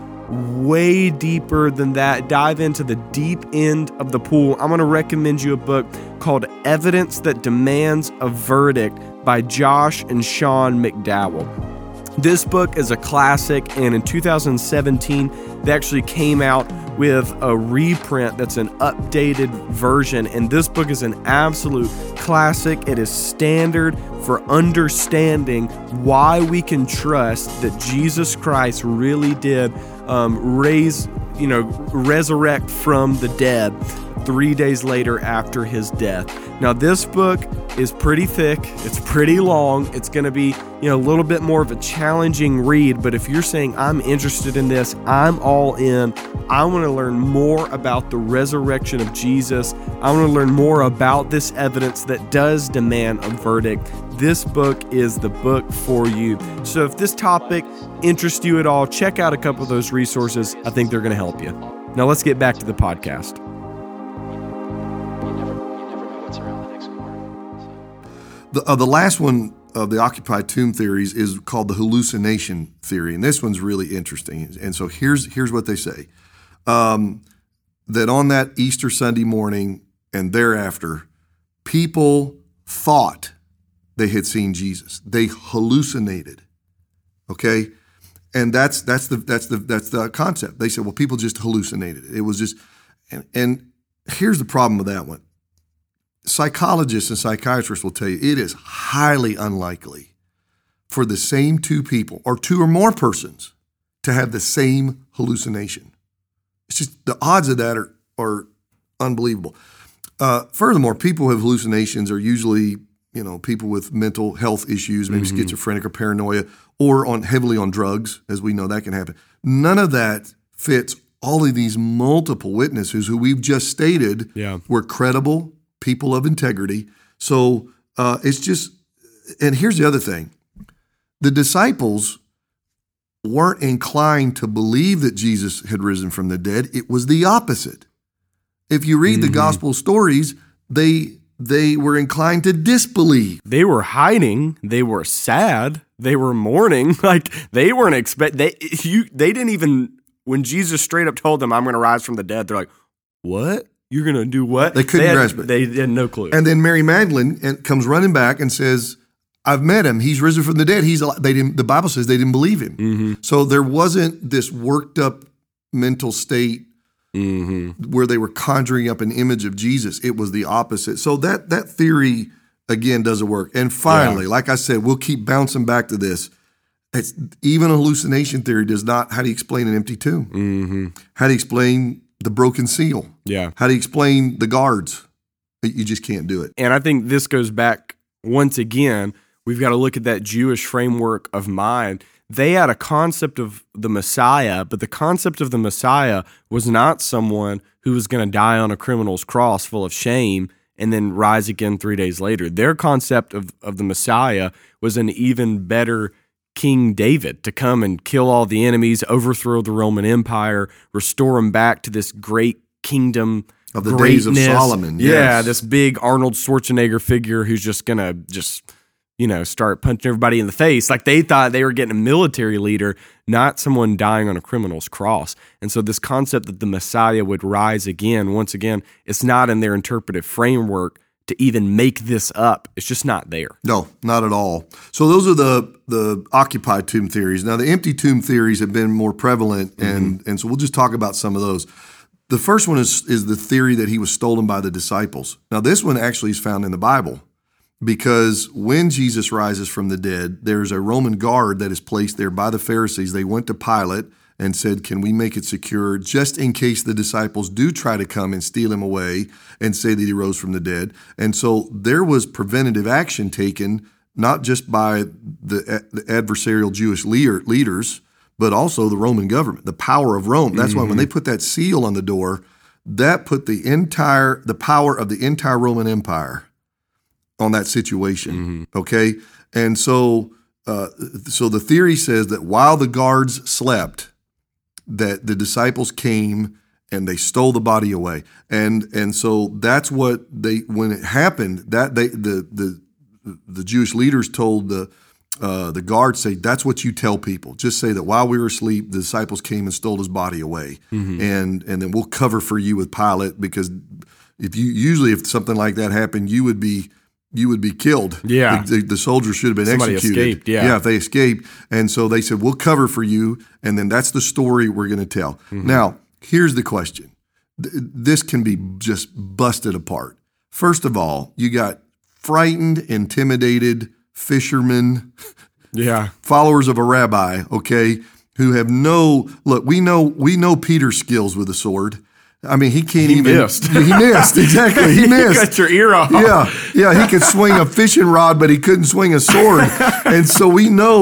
way deeper than that, dive into the deep end of the pool, I'm going to recommend you a book called Evidence That Demands a Verdict by Josh and Sean McDowell. This book is a classic, and in 2017, they actually came out with a reprint that's an updated version, and this book is an absolute classic. It is standard for understanding why we can trust that Jesus Christ really did resurrect from the dead 3 days later after his death. Now, this book is pretty thick. It's pretty long. It's going to be, a little bit more of a challenging read. But if you're saying, I'm interested in this, I'm all in, I want to learn more about the resurrection of Jesus, I want to learn more about this evidence that does demand a verdict, this book is the book for you. So if this topic interests you at all, check out a couple of those resources. I think they're going to help you. Now, let's get back to the podcast. The last one of the occupied tomb theories is called the hallucination theory, and this one's really interesting. And so here's what they say, that on that Easter Sunday morning and thereafter, people thought they had seen Jesus. They hallucinated, okay? And that's the concept. They said, well, people just hallucinated. It was just, and here's the problem with that one. Psychologists and psychiatrists will tell you it is highly unlikely for the same two people or two or more persons to have the same hallucination. It's just the odds of that are unbelievable. Furthermore, people who have hallucinations are usually, you know, people with mental health issues, maybe schizophrenic or paranoia, or heavily on drugs, as we know that can happen. None of that fits all of these multiple witnesses who we've just stated were credible people of integrity. So it's just, and here's the other thing. The disciples weren't inclined to believe that Jesus had risen from the dead. It was the opposite. If you read the gospel stories, they were inclined to disbelieve. They were hiding. They were sad. They were mourning. Like they weren't they didn't even, when Jesus straight up told them, I'm going to rise from the dead, they're like, what? You're going to do what? They couldn't grasp it. They had no clue. And then Mary Magdalene comes running back and says, I've met him. He's risen from the dead. The Bible says they didn't believe him. Mm-hmm. So there wasn't this worked up mental state where they were conjuring up an image of Jesus. It was the opposite. So that theory, again, doesn't work. And finally, like I said, we'll keep bouncing back to this. It's, even a hallucination theory does not, how do you explain an empty tomb? Mm-hmm. How do you explain the broken seal? Yeah. How do you explain the guards? You just can't do it. And I think this goes back, once again, we've got to look at that Jewish framework of mind. They had a concept of the Messiah, but the concept of the Messiah was not someone who was going to die on a criminal's cross full of shame and then rise again 3 days later. Their concept of the Messiah was an even better King David to come and kill all the enemies, overthrow the Roman Empire, restore him back to this great kingdom of the greatness. Days of Solomon. Yes. Yeah, this big Arnold Schwarzenegger figure who's just going to start punching everybody in the face. Like they thought they were getting a military leader, not someone dying on a criminal's cross. And so this concept that the Messiah would rise again, once again, it's not in their interpretive framework to even make this up. It's just not there. No, not at all. So those are the occupied tomb theories. Now, the empty tomb theories have been more prevalent, and so we'll just talk about some of those. The first one is the theory that he was stolen by the disciples. Now, this one actually is found in the Bible because when Jesus rises from the dead, there's a Roman guard that is placed there by the Pharisees. They went to Pilate and said, can we make it secure just in case the disciples do try to come and steal him away and say that he rose from the dead? And so there was preventative action taken, not just by the adversarial Jewish leaders, but also the Roman government, the power of Rome. That's why when they put that seal on the door, that put the power of the entire Roman Empire on that situation, okay? And so the theory says that while the guards slept, that the disciples came and they stole the body away, and so that's what they, when it happened, that they the Jewish leaders told the guards, say, that's what you tell people. Just say that while we were asleep, the disciples came and stole his body away, and then we'll cover for you with Pilate, because if something like that happened, you would be killed. Yeah. The soldiers should have been executed. Somebody escaped, yeah. Yeah, if they escaped. And so they said, we'll cover for you, and then that's the story we're going to tell. Mm-hmm. Now, here's the question. This can be just busted apart. First of all, you got frightened, intimidated fishermen, followers of a rabbi, okay, who have we know Peter's skills with a sword. I mean, He missed. He cut your ear off. Yeah, he could swing a fishing rod, but he couldn't swing a sword. And so we know,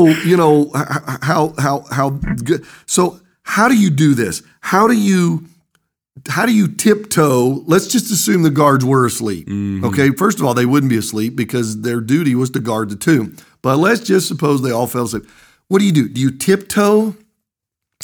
how good. So how do you do this? How do you tiptoe? Let's just assume the guards were asleep. Okay, first of all, they wouldn't be asleep because their duty was to guard the tomb. But let's just suppose they all fell asleep. What do you do? Do you tiptoe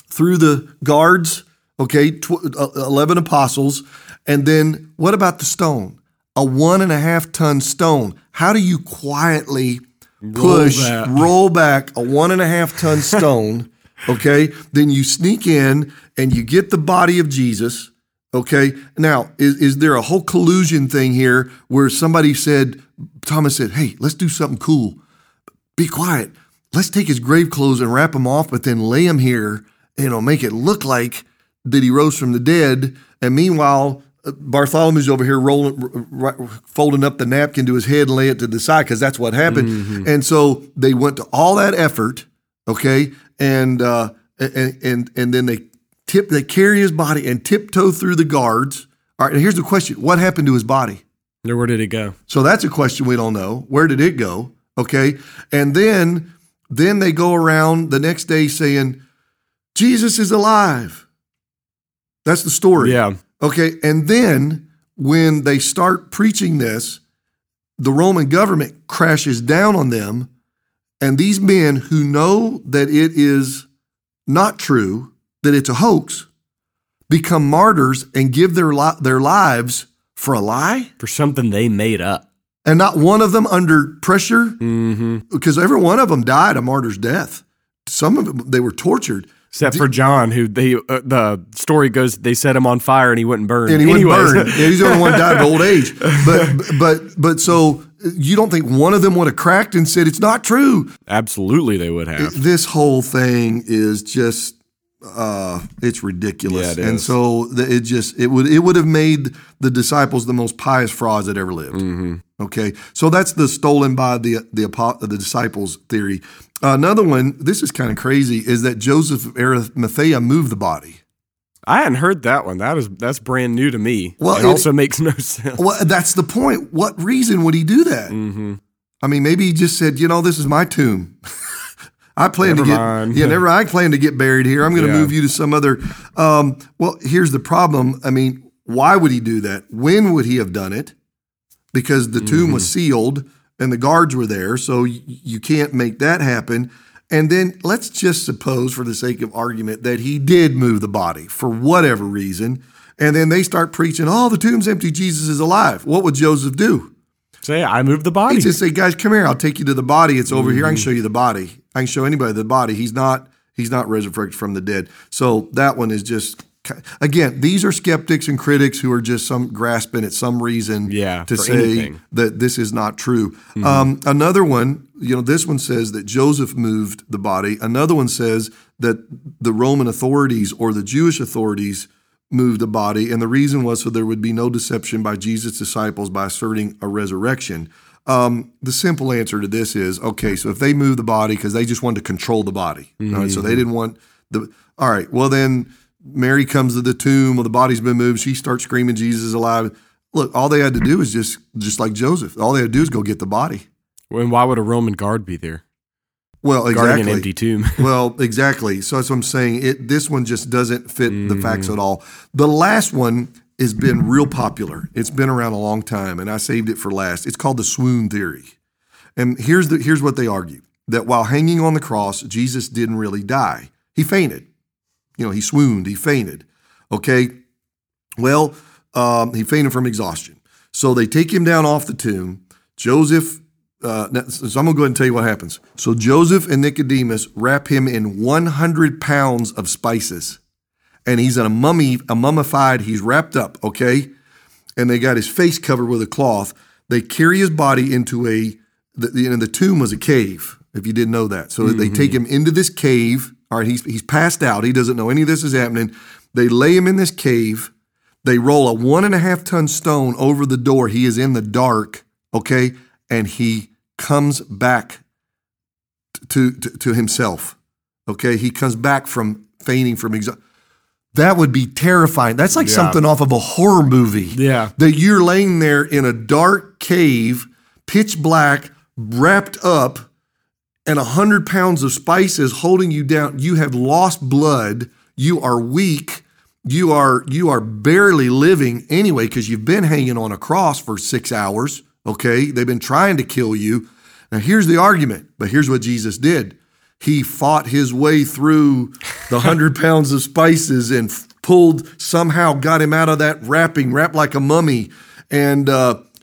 through the guards? Okay, 11 apostles, and then what about the stone? A 1.5-ton stone. How do you quietly roll back a 1.5 ton stone, okay? Then you sneak in and you get the body of Jesus, okay? Now, is there a whole collusion thing here where somebody said, Thomas said, hey, let's do something cool. Be quiet. Let's take his grave clothes and wrap him off, but then lay him here, you know, make it look like that he rose from the dead. And meanwhile, Bartholomew's over here folding up the napkin to his head and lay it to the side because that's what happened. Mm-hmm. And so they went to all that effort, okay, and then they carry his body and tiptoe through the guards. All right, and here's the question: what happened to his body? Now, where did it go? So that's a question we don't know. Where did it go? Okay, and then they go around the next day saying, "Jesus is alive." That's the story. Yeah. Okay, and then when they start preaching this, the Roman government crashes down on them, and these men who know that it is not true, that it's a hoax, become martyrs and give their lives for a lie? For something they made up. And not one of them under pressure? Mm-hmm. Because every one of them died a martyr's death. Some of them, they were tortured. Except for John, who the story goes, they set him on fire and he wouldn't burn. And he wouldn't burn. Yeah, he's the only one who died of old age. But so you don't think one of them would have cracked and said, it's not true? Absolutely they would have. This whole thing is just, it's ridiculous. Yeah, it is. And so it would have made the disciples the most pious frauds that ever lived. Mm-hmm. Okay, so that's the stolen by the disciples theory. Another one, this is kind of crazy, is that Joseph of Arimathea moved the body. I hadn't heard that one. That's brand new to me. Well, it also makes no sense. Well, that's the point. What reason would he do that? Mm-hmm. I mean, maybe he just said, you know, this is my tomb. I plan to get buried here. I'm going to move you to some other. Well, here's the problem. I mean, why would he do that? When would he have done it? Because the tomb was sealed and the guards were there, so you can't make that happen. And then let's just suppose, for the sake of argument, that he did move the body for whatever reason, and then they start preaching, oh, the tomb's empty, Jesus is alive. What would Joseph do? Say, I moved the body. He'd just say, guys, come here, I'll take you to the body. It's over here. I can show you the body. I can show anybody the body. He's not resurrected from the dead. So that one is just, again, these are skeptics and critics who are just some grasping at some reason to say anything. That this is not true. Mm-hmm. Another one, you know, this one says that Joseph moved the body. Another one says that the Roman authorities or the Jewish authorities moved the body, and the reason was so there would be no deception by Jesus' disciples by asserting a resurrection. The simple answer to this is, okay, so if they moved the body because they just wanted to control the body, mm-hmm. right? So they didn't want all right, well then Mary comes to the tomb, well, the body's been moved. She starts screaming, Jesus is alive. Look, all they had to do is just like Joseph, all they had to do is go get the body. Well, and why would a Roman guard be there? Well, exactly. Guarding an empty tomb. Well, exactly. So that's what I'm saying. This one just doesn't fit the facts at all. The last one has been real popular. It's been around a long time, and I saved it for last. It's called the swoon theory. And here's what they argue, that while hanging on the cross, Jesus didn't really die. He fainted. You know, he swooned, he fainted, okay? Well, he fainted from exhaustion. So they take him down off the tomb. Joseph, so I'm going to go ahead and tell you what happens. So Joseph and Nicodemus wrap him in 100 pounds of spices, and he's in a mummified, he's wrapped up, okay? And they got his face covered with a cloth. They carry his body into the tomb was a cave, if you didn't know that. So they take him into this cave. All right, he's passed out. He doesn't know any of this is happening. They lay him in this cave. They roll a 1.5 ton stone over the door. He is in the dark, okay? And he comes back to himself, okay? He comes back from fainting from exhaustion. That would be terrifying. That's like something off of a horror movie. Yeah. That you're laying there in a dark cave, pitch black, wrapped up, and 100 pounds of spices holding you down. You have lost blood. You are weak. You are barely living anyway because you've been hanging on a cross for 6 hours, okay? They've been trying to kill you. Now, here's the argument, but here's what Jesus did. He fought his way through the 100 pounds of spices and somehow got him out of that wrapping, wrapped like a mummy, and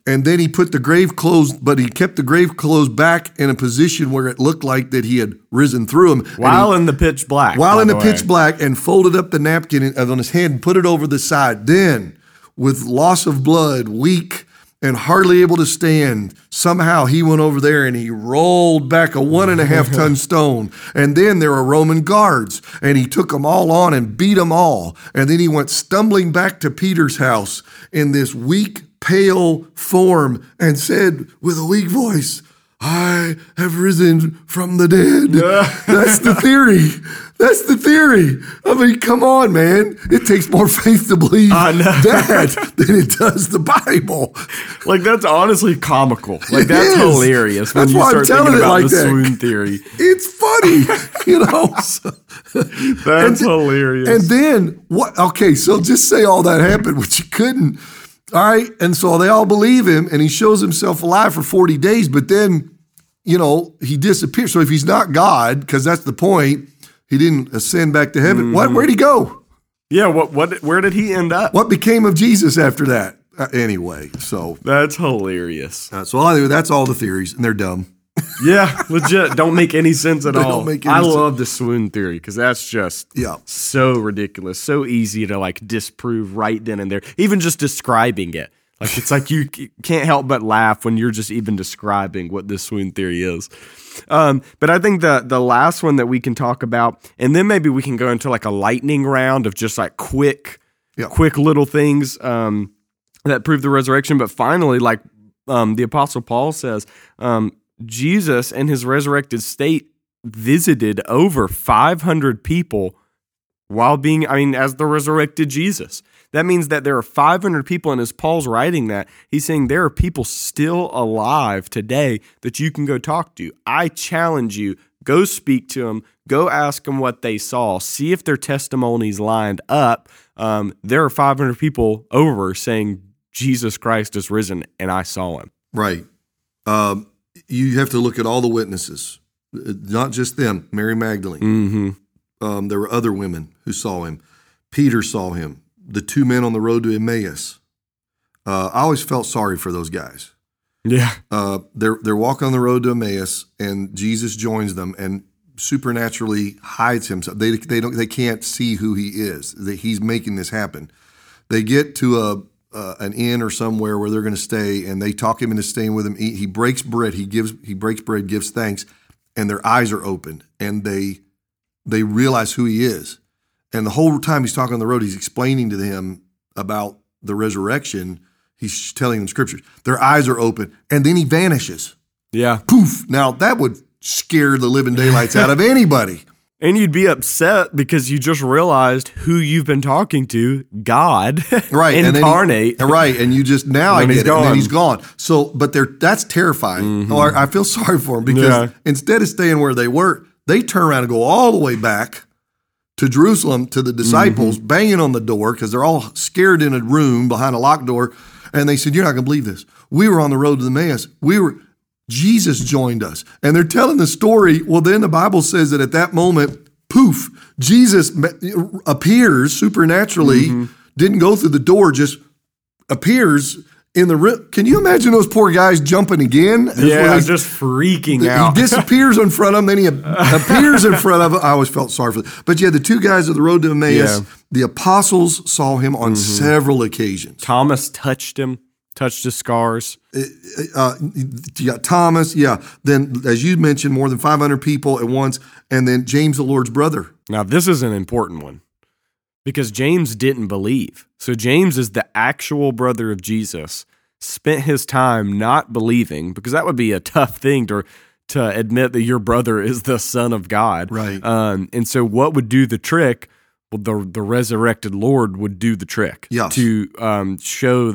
And then he put the grave clothes, but he kept the grave clothes back in a position where it looked like that he had risen through them. While in the pitch black. While in the pitch black, and folded up the napkin on his head and put it over the side. Then, with loss of blood, weak and hardly able to stand, somehow he went over there and he rolled back a 1.5 ton stone. And then there were Roman guards, and he took them all on and beat them all. And then he went stumbling back to Peter's house in this weak, pale form, and said with a weak voice, "I have risen from the dead." That's the theory. That's the theory. I mean, come on, man. It takes more faith to believe that than it does the Bible. Like, that's honestly comical. Like, that's hilarious when you start thinking about the swoon theory. It's funny, you know. That's hilarious. And then, what? Okay, so just say all that happened, which you couldn't. All right, and so they all believe him, and he shows himself alive for 40 days, but then, you know, he disappears. So if he's not God, because that's the point, he didn't ascend back to heaven. Mm-hmm. What? Where'd he go? Yeah, what? Where did he end up? What became of Jesus after that? Anyway, so. That's hilarious. So that's all the theories, and they're dumb. Yeah, legit. Don't make any sense at all. I love the swoon theory because that's just so ridiculous, so easy to like disprove right then and there. Even just describing it, like it's like you can't help but laugh when you're just even describing what this swoon theory is. But I think the last one that we can talk about, and then maybe we can go into like a lightning round of just like quick little things that prove the resurrection. But finally, like the Apostle Paul says. Jesus in his resurrected state visited over 500 people while being, as the resurrected Jesus. That means that there are 500 people, and as Paul's writing that, he's saying there are people still alive today that you can go talk to. I challenge you, go speak to them, go ask them what they saw, see if their testimonies lined up. There are 500 people over saying, Jesus Christ is risen, and I saw him. Right. You have to look at all the witnesses, not just them, Mary Magdalene. Mm-hmm. There were other women who saw him. Peter saw him. The two men on the road to Emmaus. I always felt sorry for those guys. Yeah. They're walking on the road to Emmaus, and Jesus joins them and supernaturally hides himself. They can't see who he is, that he's making this happen. They get to an inn or somewhere where they're going to stay, and they talk him into staying with him. He breaks bread. He breaks bread, gives thanks, and their eyes are opened, and they realize who he is. And the whole time he's talking on the road, he's explaining to them about the resurrection. He's telling them scriptures. Their eyes are open, and then he vanishes. Yeah. Poof. Now that would scare the living daylights out of anybody. And you'd be upset because you just realized who you've been talking to, God, right, incarnate. And you just, now I get it, and then he's gone. So, but that's terrifying. Mm-hmm. Oh, I feel sorry for them because instead of staying where they were, they turn around and go all the way back to Jerusalem to the disciples, banging on the door because they're all scared in a room behind a locked door. And they said, "You're not going to believe this. We were on the road to Emmaus. Jesus joined us." And they're telling the story. Well, then the Bible says that at that moment, poof, Jesus appears supernaturally, didn't go through the door, just appears in the room. Can you imagine those poor guys jumping again? Yeah, just freaking out. He disappears in front of them, then he appears in front of them. I always felt sorry for that. But yeah, the two guys on the road to Emmaus, the apostles saw him on several occasions. Thomas touched him. Touched his scars. Thomas, Then, as you mentioned, more than 500 people at once. And then James, the Lord's brother. Now, this is an important one because James didn't believe. So James is the actual brother of Jesus, spent his time not believing because that would be a tough thing to admit that your brother is the Son of God. Right. And so what would do the trick? Well, the resurrected Lord would do the trick to show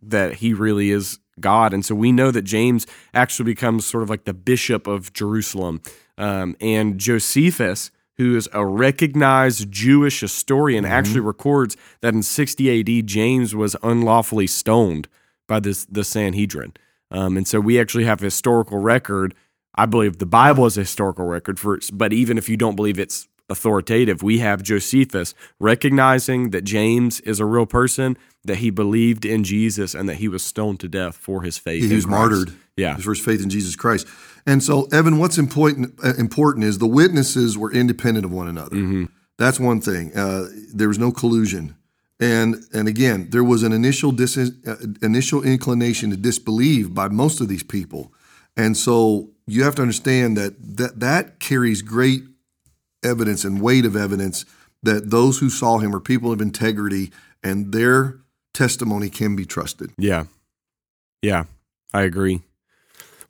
that he really is God. And so we know that James actually becomes sort of like the bishop of Jerusalem. And Josephus, who is a recognized Jewish historian, actually records that in 60 AD, James was unlawfully stoned by the Sanhedrin. And so we actually have a historical record. I believe the Bible is a historical record, but even if you don't believe it's authoritative. We have Josephus recognizing that James is a real person, that he believed in Jesus, and that he was stoned to death for his faith. He was martyred. Yeah, for his faith in Jesus Christ. And so, Evan, what's important is the witnesses were independent of one another. Mm-hmm. That's one thing. There was no collusion. And again, there was an initial inclination to disbelieve by most of these people. And so you have to understand that carries great evidence and weight of evidence that those who saw him are people of integrity and their testimony can be trusted. Yeah, I agree.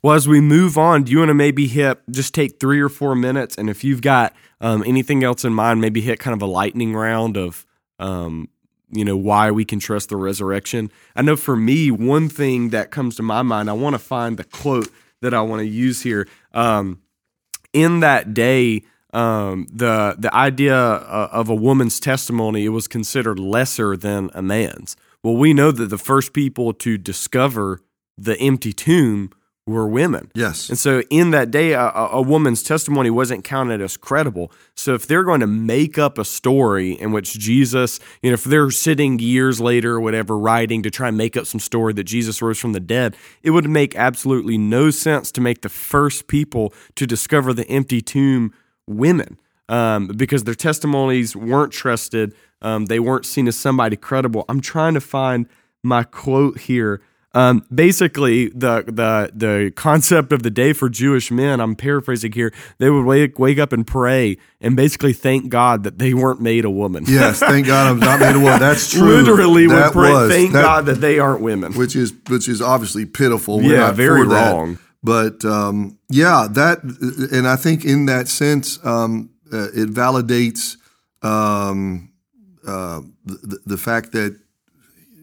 Well, as we move on, do you want to maybe just take 3 or 4 minutes, and if you've got anything else in mind, maybe hit kind of a lightning round of why we can trust the resurrection. I know for me, one thing that comes to my mind, I want to find the quote that I want to use here. In that day, the idea of a woman's testimony, it was considered lesser than a man's. Well, we know that the first people to discover the empty tomb were women. Yes. And so in that day, a woman's testimony wasn't counted as credible. So if they're going to make up a story in which Jesus, if they're sitting years later or whatever, writing to try and make up some story that Jesus rose from the dead, it would make absolutely no sense to make the first people to discover the empty tomb women, because their testimonies weren't trusted. They weren't seen as somebody credible. I'm trying to find my quote here. Basically, the concept of the day for Jewish men, I'm paraphrasing here, they would wake up and pray and basically thank God that they weren't made a woman. Yes, thank God I'm not made a woman. That's true. Literally would pray, thank God that they aren't women. Which is obviously pitiful. We're not very wrong. That. But and I think in that sense, it validates the fact that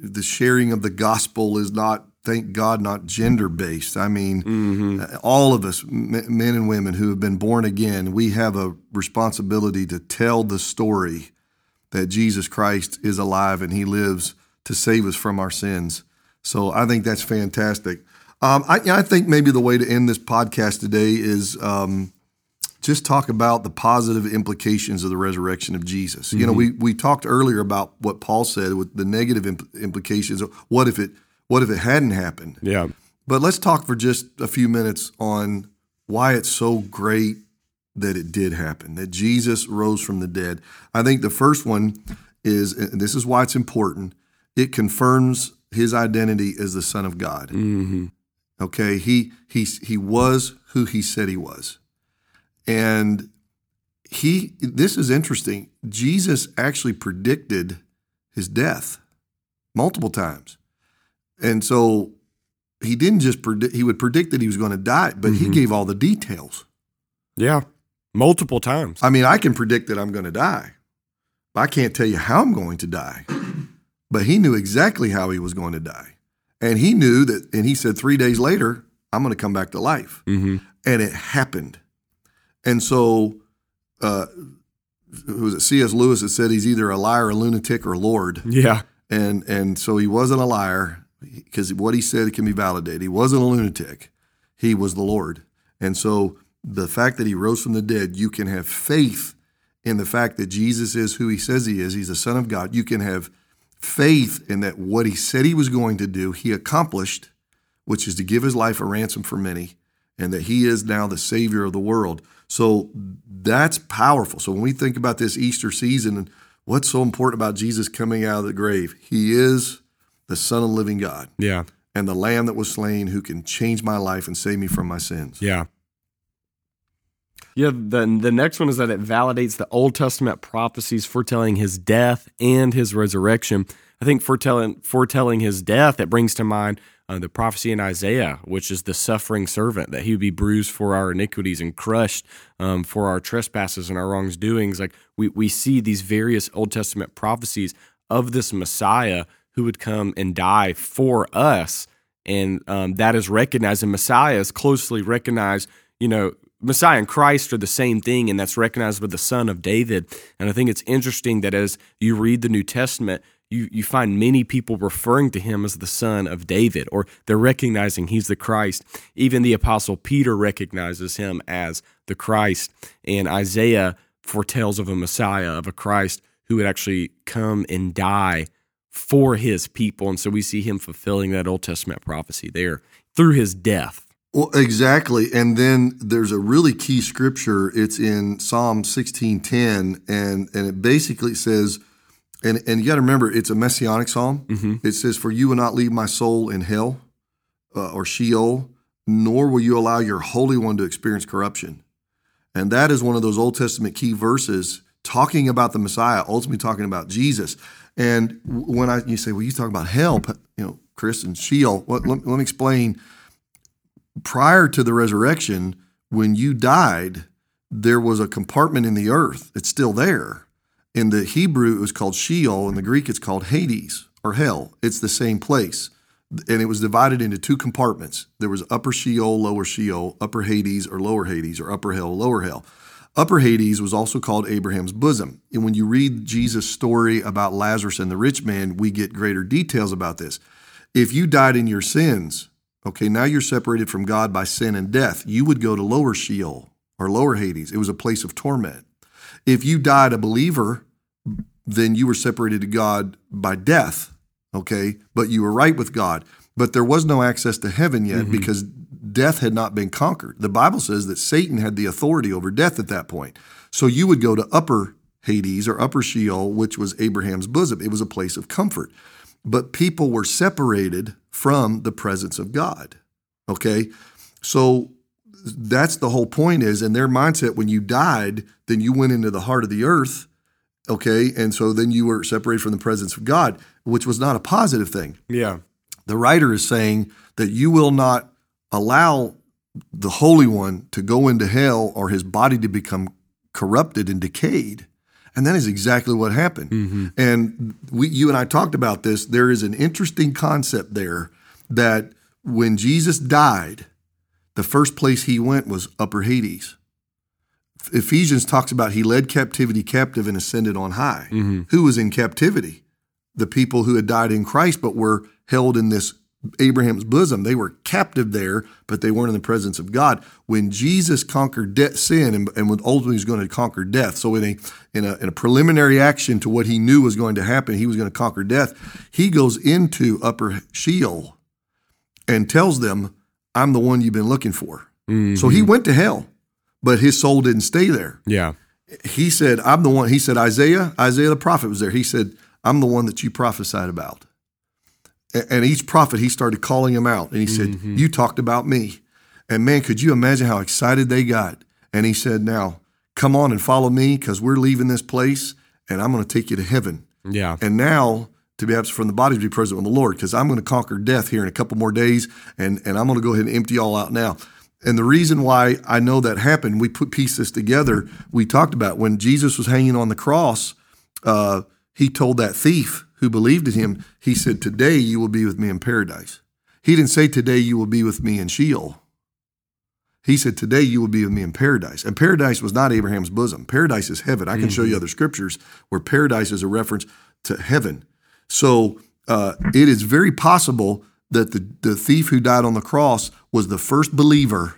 the sharing of the gospel is not, thank God, not gender-based. I mean, all of us, men and women who have been born again, we have a responsibility to tell the story that Jesus Christ is alive and he lives to save us from our sins. So I think that's fantastic. I think maybe the way to end this podcast today is just talk about the positive implications of the resurrection of Jesus. Mm-hmm. We talked earlier about what Paul said with the negative implications of what if it hadn't happened. Yeah. But let's talk for just a few minutes on why it's so great that it did happen, that Jesus rose from the dead. I think the first one is, and this is why it's important, it confirms his identity as the Son of God. Mm-hmm. Okay, he was who he said he was. And this is interesting. Jesus actually predicted his death multiple times. And so he didn't just predict, he would predict that he was going to die, but he gave all the details. Yeah, multiple times. I mean, I can predict that I'm going to die, but I can't tell you how I'm going to die. But he knew exactly how he was going to die. And he knew that, and he said 3 days later, I'm going to come back to life. Mm-hmm. And it happened. And so, was it C.S. Lewis that said he's either a liar, a lunatic, or a Lord? Yeah. And so he wasn't a liar because what he said can be validated. He wasn't a lunatic. He was the Lord. And so the fact that he rose from the dead, you can have faith in the fact that Jesus is who he says he is. He's the Son of God. You can have faith in that what he said he was going to do, he accomplished, which is to give his life a ransom for many, and that he is now the Savior of the world. So that's powerful. So when we think about this Easter season and what's so important about Jesus coming out of the grave, he is the Son of the living God. Yeah. And the Lamb that was slain who can change my life and save me from my sins. Yeah. Yeah, the next one is that it validates the Old Testament prophecies foretelling his death and his resurrection. I think foretelling his death, it brings to mind the prophecy in Isaiah, which is the suffering servant, that he would be bruised for our iniquities and crushed for our trespasses and our wrongdoings. Like we see these various Old Testament prophecies of this Messiah who would come and die for us, and that is recognized. And Messiah is closely recognized. Messiah and Christ are the same thing, and that's recognized with the Son of David. And I think it's interesting that as you read the New Testament, you find many people referring to him as the Son of David, or they're recognizing he's the Christ. Even the Apostle Peter recognizes him as the Christ. And Isaiah foretells of a Messiah, of a Christ who would actually come and die for his people. And so we see him fulfilling that Old Testament prophecy there through his death. Well, exactly. And then there's a really key scripture. It's in Psalm 16:10, and it basically says, and you got to remember, it's a messianic psalm. Mm-hmm. It says, "For you will not leave my soul in hell or Sheol, nor will you allow your Holy One to experience corruption." And that is one of those Old Testament key verses talking about the Messiah, ultimately talking about Jesus. And when you say, "Well, you talk about hell, you know, Chris, and Sheol," well, let me explain. Prior to the resurrection, when you died, there was a compartment in the earth. It's still there. In the Hebrew, it was called Sheol. In the Greek, it's called Hades or hell. It's the same place. And it was divided into two compartments. There was upper Sheol, upper Hades, or upper hell, lower hell. Upper Hades was also called Abraham's bosom. And when you read Jesus' story about Lazarus and the rich man, we get greater details about this. If you died in your sins, okay, now you're separated from God by sin and death. You would go to lower Sheol or lower Hades. It was a place of torment. If you died a believer, then you were separated to God by death, okay? But you were right with God. But there was no access to heaven yet, mm-hmm. because death had not been conquered. The Bible says that Satan had the authority over death at that point. So you would go to upper Hades or upper Sheol, which was Abraham's bosom. It was a place of comfort. But people were separated from the presence of God, okay? So that's the whole point is, in their mindset, when you died, then you went into the heart of the earth, okay? And so then you were separated from the presence of God, which was not a positive thing. Yeah. The writer is saying that you will not allow the Holy One to go into hell or his body to become corrupted and decayed. And that is exactly what happened. Mm-hmm. And you and I talked about this. There is an interesting concept there that when Jesus died, the first place he went was upper Hades. Ephesians talks about he led captivity captive and ascended on high. Mm-hmm. Who was in captivity? The people who had died in Christ but were held in this Abraham's bosom. They were captive there, but they weren't in the presence of God. When Jesus conquered sin, and ultimately he was going to conquer death, so in a preliminary action to what he knew was going to happen, he was going to conquer death, he goes into upper Sheol and tells them, "I'm the one you've been looking for." Mm-hmm. So he went to hell, but his soul didn't stay there. Yeah. He said, "I'm the one." He said, Isaiah the prophet was there. He said, "I'm the one that you prophesied about." And each prophet, he started calling him out. And he said, mm-hmm. "You talked about me." And man, could you imagine how excited they got? And he said, "Now, come on and follow me, because we're leaving this place, and I'm going to take you to heaven." Yeah. "And now, to be absent from the body, to be present with the Lord, because I'm going to conquer death here in a couple more days, and I'm going to go ahead and empty all out now." And the reason why I know that happened, we put pieces together, we talked about when Jesus was hanging on the cross, he told that thief who believed in him, he said, "Today you will be with me in paradise." He didn't say, "Today you will be with me in Sheol." He said, "Today you will be with me in paradise." And paradise was not Abraham's bosom. Paradise is heaven. I can mm-hmm. show you other scriptures where paradise is a reference to heaven. So it is very possible that the thief who died on the cross was the first believer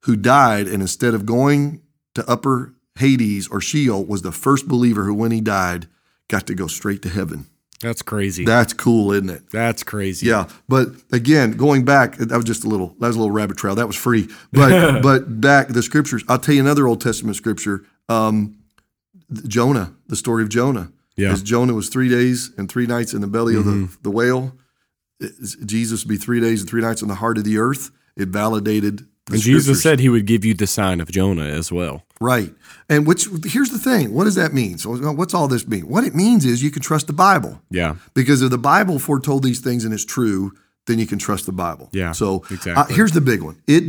who died, and instead of going to upper Hades or Sheol, was the first believer who, when he died, got to go straight to heaven. That's crazy. That's cool, isn't it? That's crazy. Yeah, but again, going back, that was a little rabbit trail. That was free. But but back the scriptures. I'll tell you another Old Testament scripture. Jonah, the story of Jonah. Yeah. As Jonah was 3 days and 3 nights in the belly mm-hmm. of the whale, Jesus would be 3 days and 3 nights in the heart of the earth. It validated the and scriptures. Jesus said he would give you the sign of Jonah as well. Right. And here's the thing. What does that mean? So what's all this mean? What it means is you can trust the Bible. Yeah. Because if the Bible foretold these things and it's true, then you can trust the Bible. Yeah. So exactly. Here's the big one. The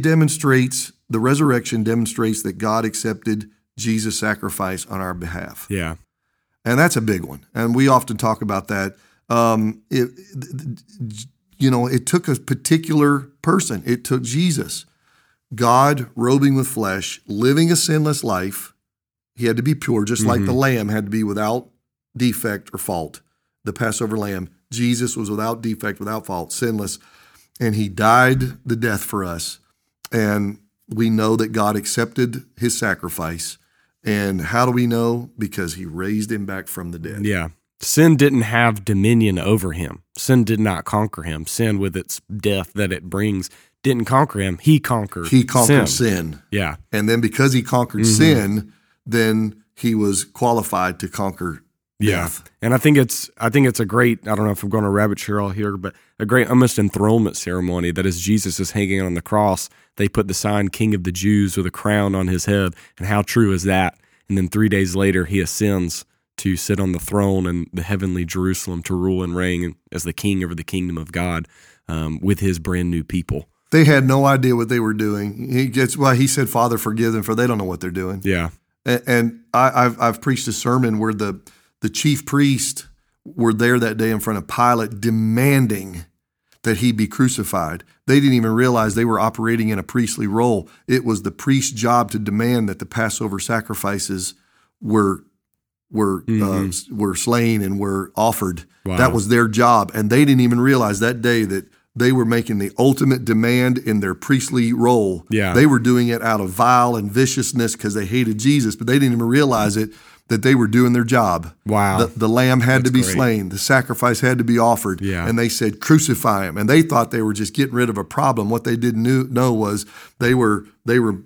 resurrection demonstrates that God accepted Jesus' sacrifice on our behalf. Yeah. And that's a big one. And we often talk about that. It took a particular person. It took Jesus, God robing with flesh, living a sinless life. He had to be pure, just mm-hmm. like the lamb had to be without defect or fault. The Passover lamb, Jesus was without defect, without fault, sinless. And he died the death for us. And we know that God accepted his sacrifice. And how do we know? Because he raised him back from the dead. Yeah. Sin didn't have dominion over him. Sin did not conquer him. Sin, with its death that it brings, didn't conquer him. He conquered sin. Yeah. And then because he conquered sin, then he was qualified to conquer death. Yeah. And I think it's a great, I don't know if I'm going to rabbit trail here, but a great almost enthronement ceremony that as Jesus is hanging on the cross, they put the sign King of the Jews with a crown on his head. And how true is that? And then 3 days later, he ascends to sit on the throne in the heavenly Jerusalem to rule and reign as the king over the kingdom of God with his brand new people. They had no idea what they were doing. He said, Father, forgive them, for they don't know what they're doing. Yeah. And I've preached a sermon where the chief priests were there that day in front of Pilate demanding that he be crucified. They didn't even realize they were operating in a priestly role. It was the priest's job to demand that the Passover sacrifices were slain and were offered. Wow. That was their job. And they didn't even realize that day that they were making the ultimate demand in their priestly role. Yeah. They were doing it out of vile and viciousness because they hated Jesus, but they didn't even realize it, that they were doing their job. Wow. The lamb had to be slain. The sacrifice had to be offered. Yeah. And they said, crucify him. And they thought they were just getting rid of a problem. What they didn't know was they were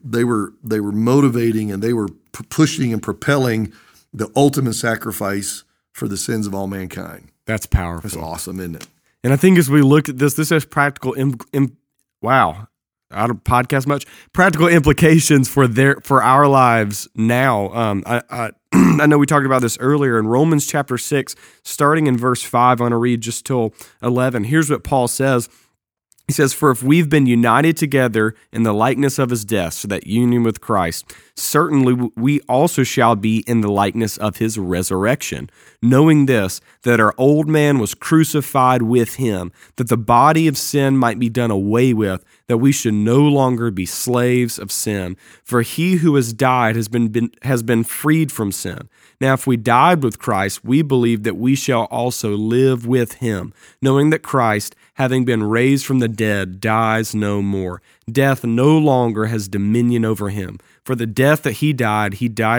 motivating and they were pushing and propelling the ultimate sacrifice for the sins of all mankind. That's powerful. That's awesome, isn't it? And I think as we look at this has practical, I don't podcast much, practical implications for our lives now. I know we talked about this earlier in Romans chapter 6, starting in verse 5, I'm going to read just till 11. Here's what Paul says. He says, for if we've been united together in the likeness of his death, so that union with Christ, certainly we also shall be in the likeness of his resurrection, knowing this, that our old man was crucified with him, that the body of sin might be done away with, that we should no longer be slaves of sin. For he who has died has been freed from sin. Now, if we died with Christ, we believe that we shall also live with him, knowing that Christ, having been raised from the dead, dies no more. Death no longer has dominion over him. For the death that he died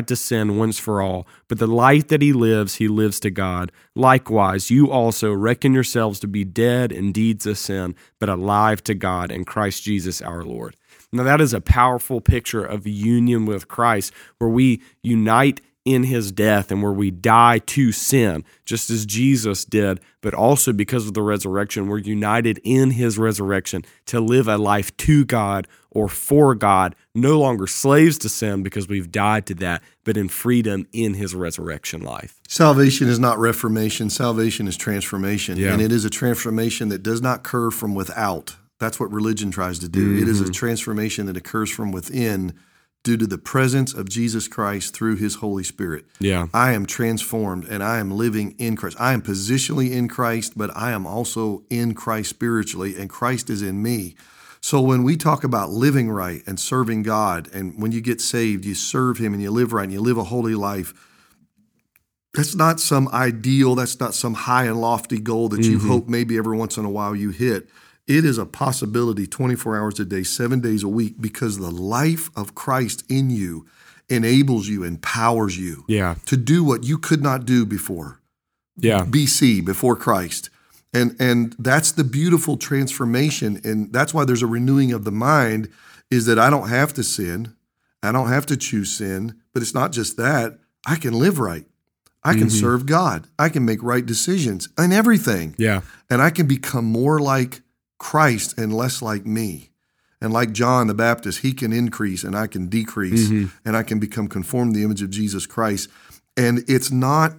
to sin once for all. But the life that he lives to God. Likewise, you also reckon yourselves to be dead in deeds of sin, but alive to God in Christ Jesus our Lord. Now that is a powerful picture of union with Christ, where we unite in his death and where we die to sin, just as Jesus did, but also because of the resurrection, we're united in his resurrection to live a life to God or for God, no longer slaves to sin because we've died to that, but in freedom in his resurrection life. Salvation is not reformation. Salvation is transformation. Yeah. And it is a transformation that does not occur from without. That's what religion tries to do. Mm-hmm. It is a transformation that occurs from within, due to the presence of Jesus Christ through his Holy Spirit. Yeah. I am transformed and I am living in Christ. I am positionally in Christ, but I am also in Christ spiritually, and Christ is in me. So when we talk about living right and serving God, and when you get saved, you serve him and you live right and you live a holy life, that's not some ideal, that's not some high and lofty goal that you hope maybe every once in a while you hit. It is a possibility 24 hours a day, 7 days a week, because the life of Christ in you enables you, empowers you to do what you could not do before. Yeah. BC, before Christ. And that's the beautiful transformation. And that's why there's a renewing of the mind, is that I don't have to sin. I don't have to choose sin. But it's not just that. I can live right. I can serve God. I can make right decisions in everything. Yeah. And I can become more like Christ and less like me. And like John the Baptist, he can increase and I can decrease, and I can become conformed to the image of Jesus Christ. And it's not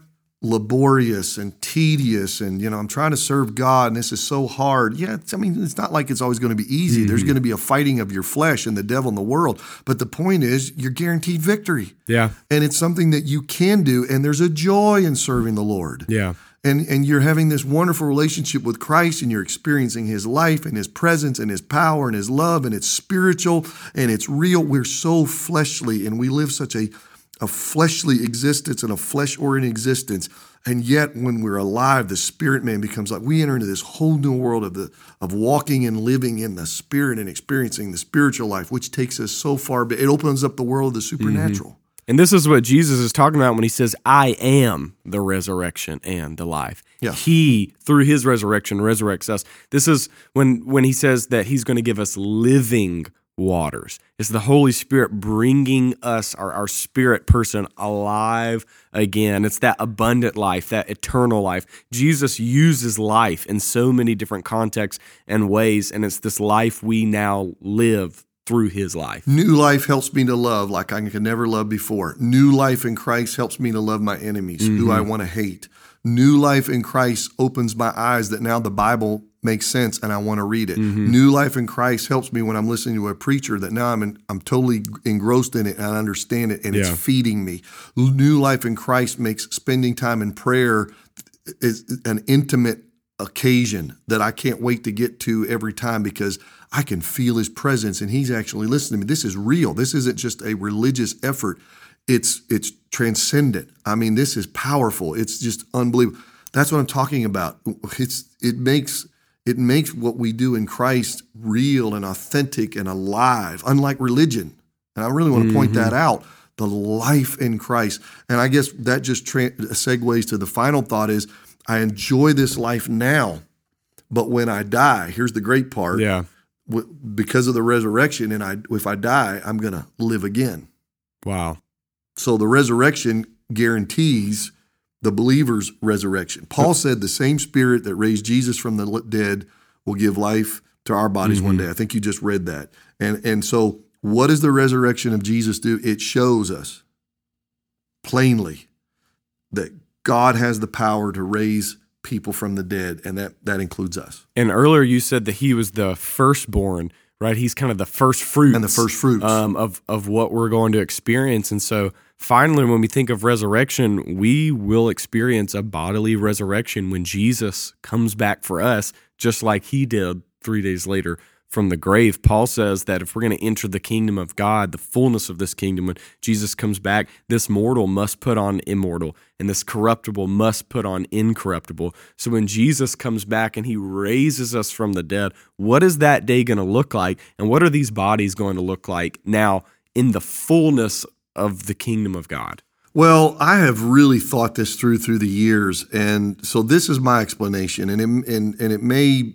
laborious and tedious and, I'm trying to serve God and this is so hard. Yeah, it's not like it's always going to be easy. There's going to be a fighting of your flesh and the devil and the world. But the point is, you're guaranteed victory. Yeah. And it's something that you can do, and there's a joy in serving the Lord. Yeah. And you're having this wonderful relationship with Christ, and you're experiencing his life and his presence and his power and his love, and it's spiritual and it's real. We're so fleshly, and we live such a fleshly existence and a flesh-oriented existence. And yet when we're alive, the spirit man becomes like, we enter into this whole new world of walking and living in the spirit and experiencing the spiritual life, which takes us so far, but it opens up the world of the supernatural. And this is what Jesus is talking about when he says, I am the resurrection and the life. Yeah. He, through his resurrection, resurrects us. This is when he says that he's going to give us living waters. It's the Holy Spirit bringing us, our spirit person, alive again. It's that abundant life, that eternal life. Jesus uses life in so many different contexts and ways, and it's this life we now live through his life. New life helps me to love like I could never love before. New life in Christ helps me to love my enemies, mm-hmm. who I want to hate. New life in Christ opens my eyes that now the Bible makes sense and I want to read it. Mm-hmm. New life in Christ helps me when I'm listening to a preacher that now I'm totally engrossed in it and I understand it and it's feeding me. New life in Christ makes spending time in prayer is an intimate occasion that I can't wait to get to every time because I can feel his presence and he's actually listening to me. This is real. This isn't just a religious effort. It's transcendent. I mean, this is powerful. It's just unbelievable. That's what I'm talking about. It makes what we do in Christ real and authentic and alive, unlike religion. And I really want to point that out, the life in Christ. And I guess that just segues to the final thought is, I enjoy this life now, but when I die, here's the great part. Yeah. Because of the resurrection, and if I die, I'm going to live again. Wow. So the resurrection guarantees the believer's resurrection. Paul said the same Spirit that raised Jesus from the dead will give life to our bodies one day. I think you just read that. And so what does the resurrection of Jesus do? It shows us plainly that God has the power to raise people from the dead, and that includes us. And earlier you said that he was the firstborn, right? He's kind of the first fruits. And the first fruits. Of what we're going to experience. And so finally, when we think of resurrection, we will experience a bodily resurrection when Jesus comes back for us, just like he did 3 days later from the grave. Paul says that if we're going to enter the kingdom of God, the fullness of this kingdom, when Jesus comes back, this mortal must put on immortal, and this corruptible must put on incorruptible. So when Jesus comes back and he raises us from the dead, what is that day going to look like? And what are these bodies going to look like now in the fullness of the kingdom of God? Well, I have really thought this through the years. And so this is my explanation. It may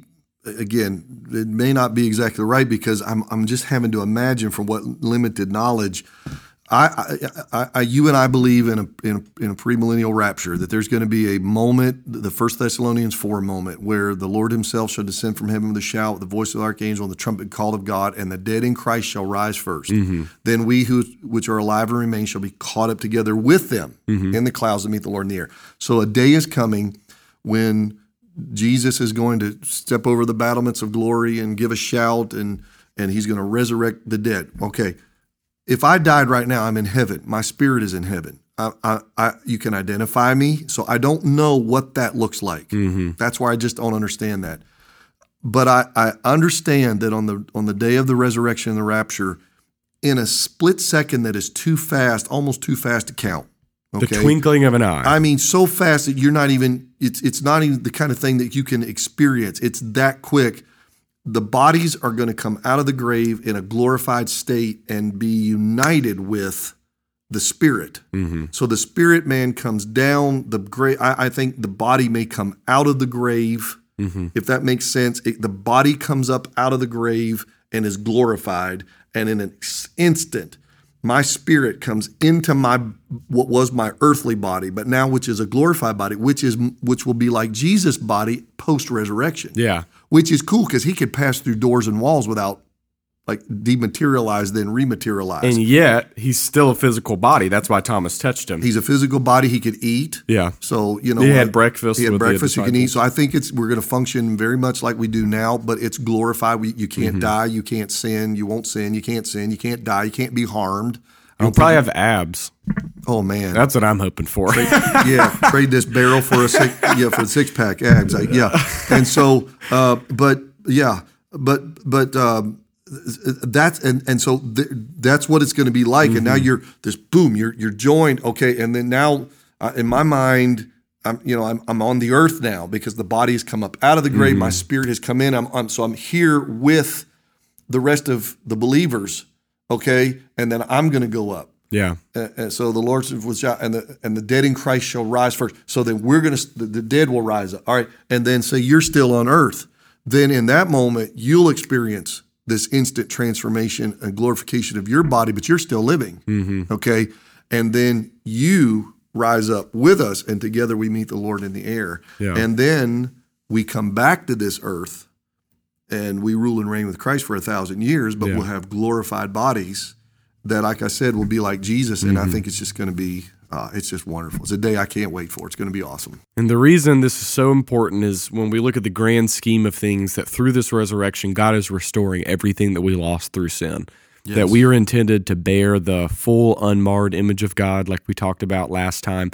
not be exactly right because I'm just having to imagine from what limited knowledge. You and I believe in a premillennial rapture, that there's going to be a moment, the 1 Thessalonians 4 moment, where the Lord himself shall descend from heaven with a shout, with the voice of the archangel, and the trumpet call of God, and the dead in Christ shall rise first. Mm-hmm. Then we which are alive and remain shall be caught up together with them in the clouds to meet the Lord in the air. So a day is coming when Jesus is going to step over the battlements of glory and give a shout, and he's going to resurrect the dead. Okay, if I died right now, I'm in heaven. My spirit is in heaven. You can identify me, so I don't know what that looks like. Mm-hmm. That's why I just don't understand that. But I understand that on the day of the resurrection and the rapture, in a split second that is too fast, almost too fast to count. Okay? The twinkling of an eye. I mean, so fast that you're not even, it's not even the kind of thing that you can experience. It's that quick. The bodies are going to come out of the grave in a glorified state and be united with the spirit. Mm-hmm. So the spirit man comes down the grave. I think the body may come out of the grave, if that makes sense. The body comes up out of the grave and is glorified, and in an instant, my spirit comes into what was my earthly body, but now which is a glorified body, which will be like Jesus' body post-resurrection. Yeah, which is cool because he could pass through doors and walls without dematerialize, then rematerialize. And yet he's still a physical body. That's why Thomas touched him. He's a physical body. He could eat. Yeah. So he had breakfast. He had breakfast. He can eat. So I think we're going to function very much like we do now, but it's glorified. You can't die. You can't sin. You won't sin. You can't sin. You can't die. You can't be harmed. You'll probably have abs. Oh man, that's what I'm hoping for. Trade this barrel for a six pack abs. And so, that's what it's going to be like. And now you're joined. Okay. And then now in my mind, I'm on the earth now because the body has come up out of the grave. My spirit has come in. So I'm here with the rest of the believers. Okay. And then I'm going to go up. Yeah. And so the Lord was, and the dead in Christ shall rise first. So then we're going to, the dead will rise up. All right. And then say, you're still on earth. Then in that moment, you'll experience this instant transformation and glorification of your body, but you're still living. Mm-hmm. Okay. And then you rise up with us, and together we meet the Lord in the air. Yeah. And then we come back to this earth and we rule and reign with Christ for 1,000 years, but we'll have glorified bodies that, like I said, will be like Jesus. And I think it's just going to be, it's just wonderful. It's a day I can't wait for. It's going to be awesome. And the reason this is so important is when we look at the grand scheme of things, that through this resurrection, God is restoring everything that we lost through sin. Yes. That we are intended to bear the full, unmarred image of God, like we talked about last time.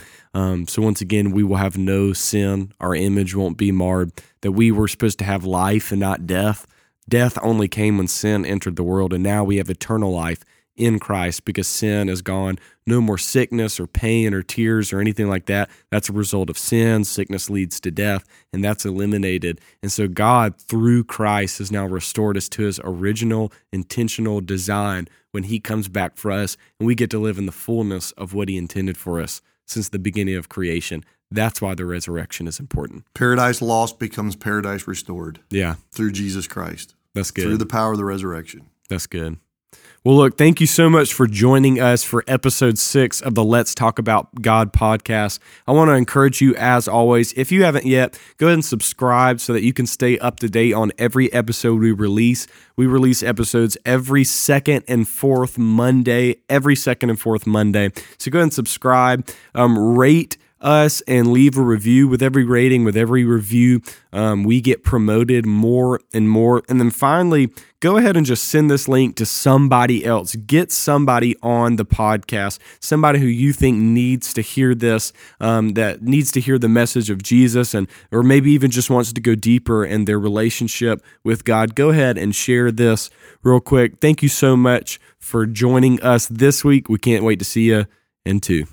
So once again, we will have no sin. Our image won't be marred. That we were supposed to have life and not death. Death only came when sin entered the world, and now we have eternal life in Christ because sin is gone. No more sickness or pain or tears or anything like that. That's a result of sin. Sickness leads to death, and that's eliminated. And so God, through Christ, has now restored us to his original intentional design when he comes back for us, and we get to live in the fullness of what he intended for us since the beginning of creation. That's why the resurrection is important. Paradise lost becomes paradise restored. Yeah. Through Jesus Christ. That's good. Through the power of the resurrection. That's good. Well, look, thank you so much for joining us for episode 6 of the Let's Talk About God podcast. I want to encourage you, as always, if you haven't yet, go ahead and subscribe so that you can stay up to date on every episode we release. We release episodes every second and fourth Monday. So go ahead and subscribe, rate us, and leave a review. With every rating, with every review, we get promoted more and more. And then finally, go ahead and just send this link to somebody else. Get somebody on the podcast, somebody who you think needs to hear this, that needs to hear the message of Jesus, and or maybe even just wants to go deeper in their relationship with God. Go ahead and share this real quick. Thank you so much for joining us this week. We can't wait to see you in 2.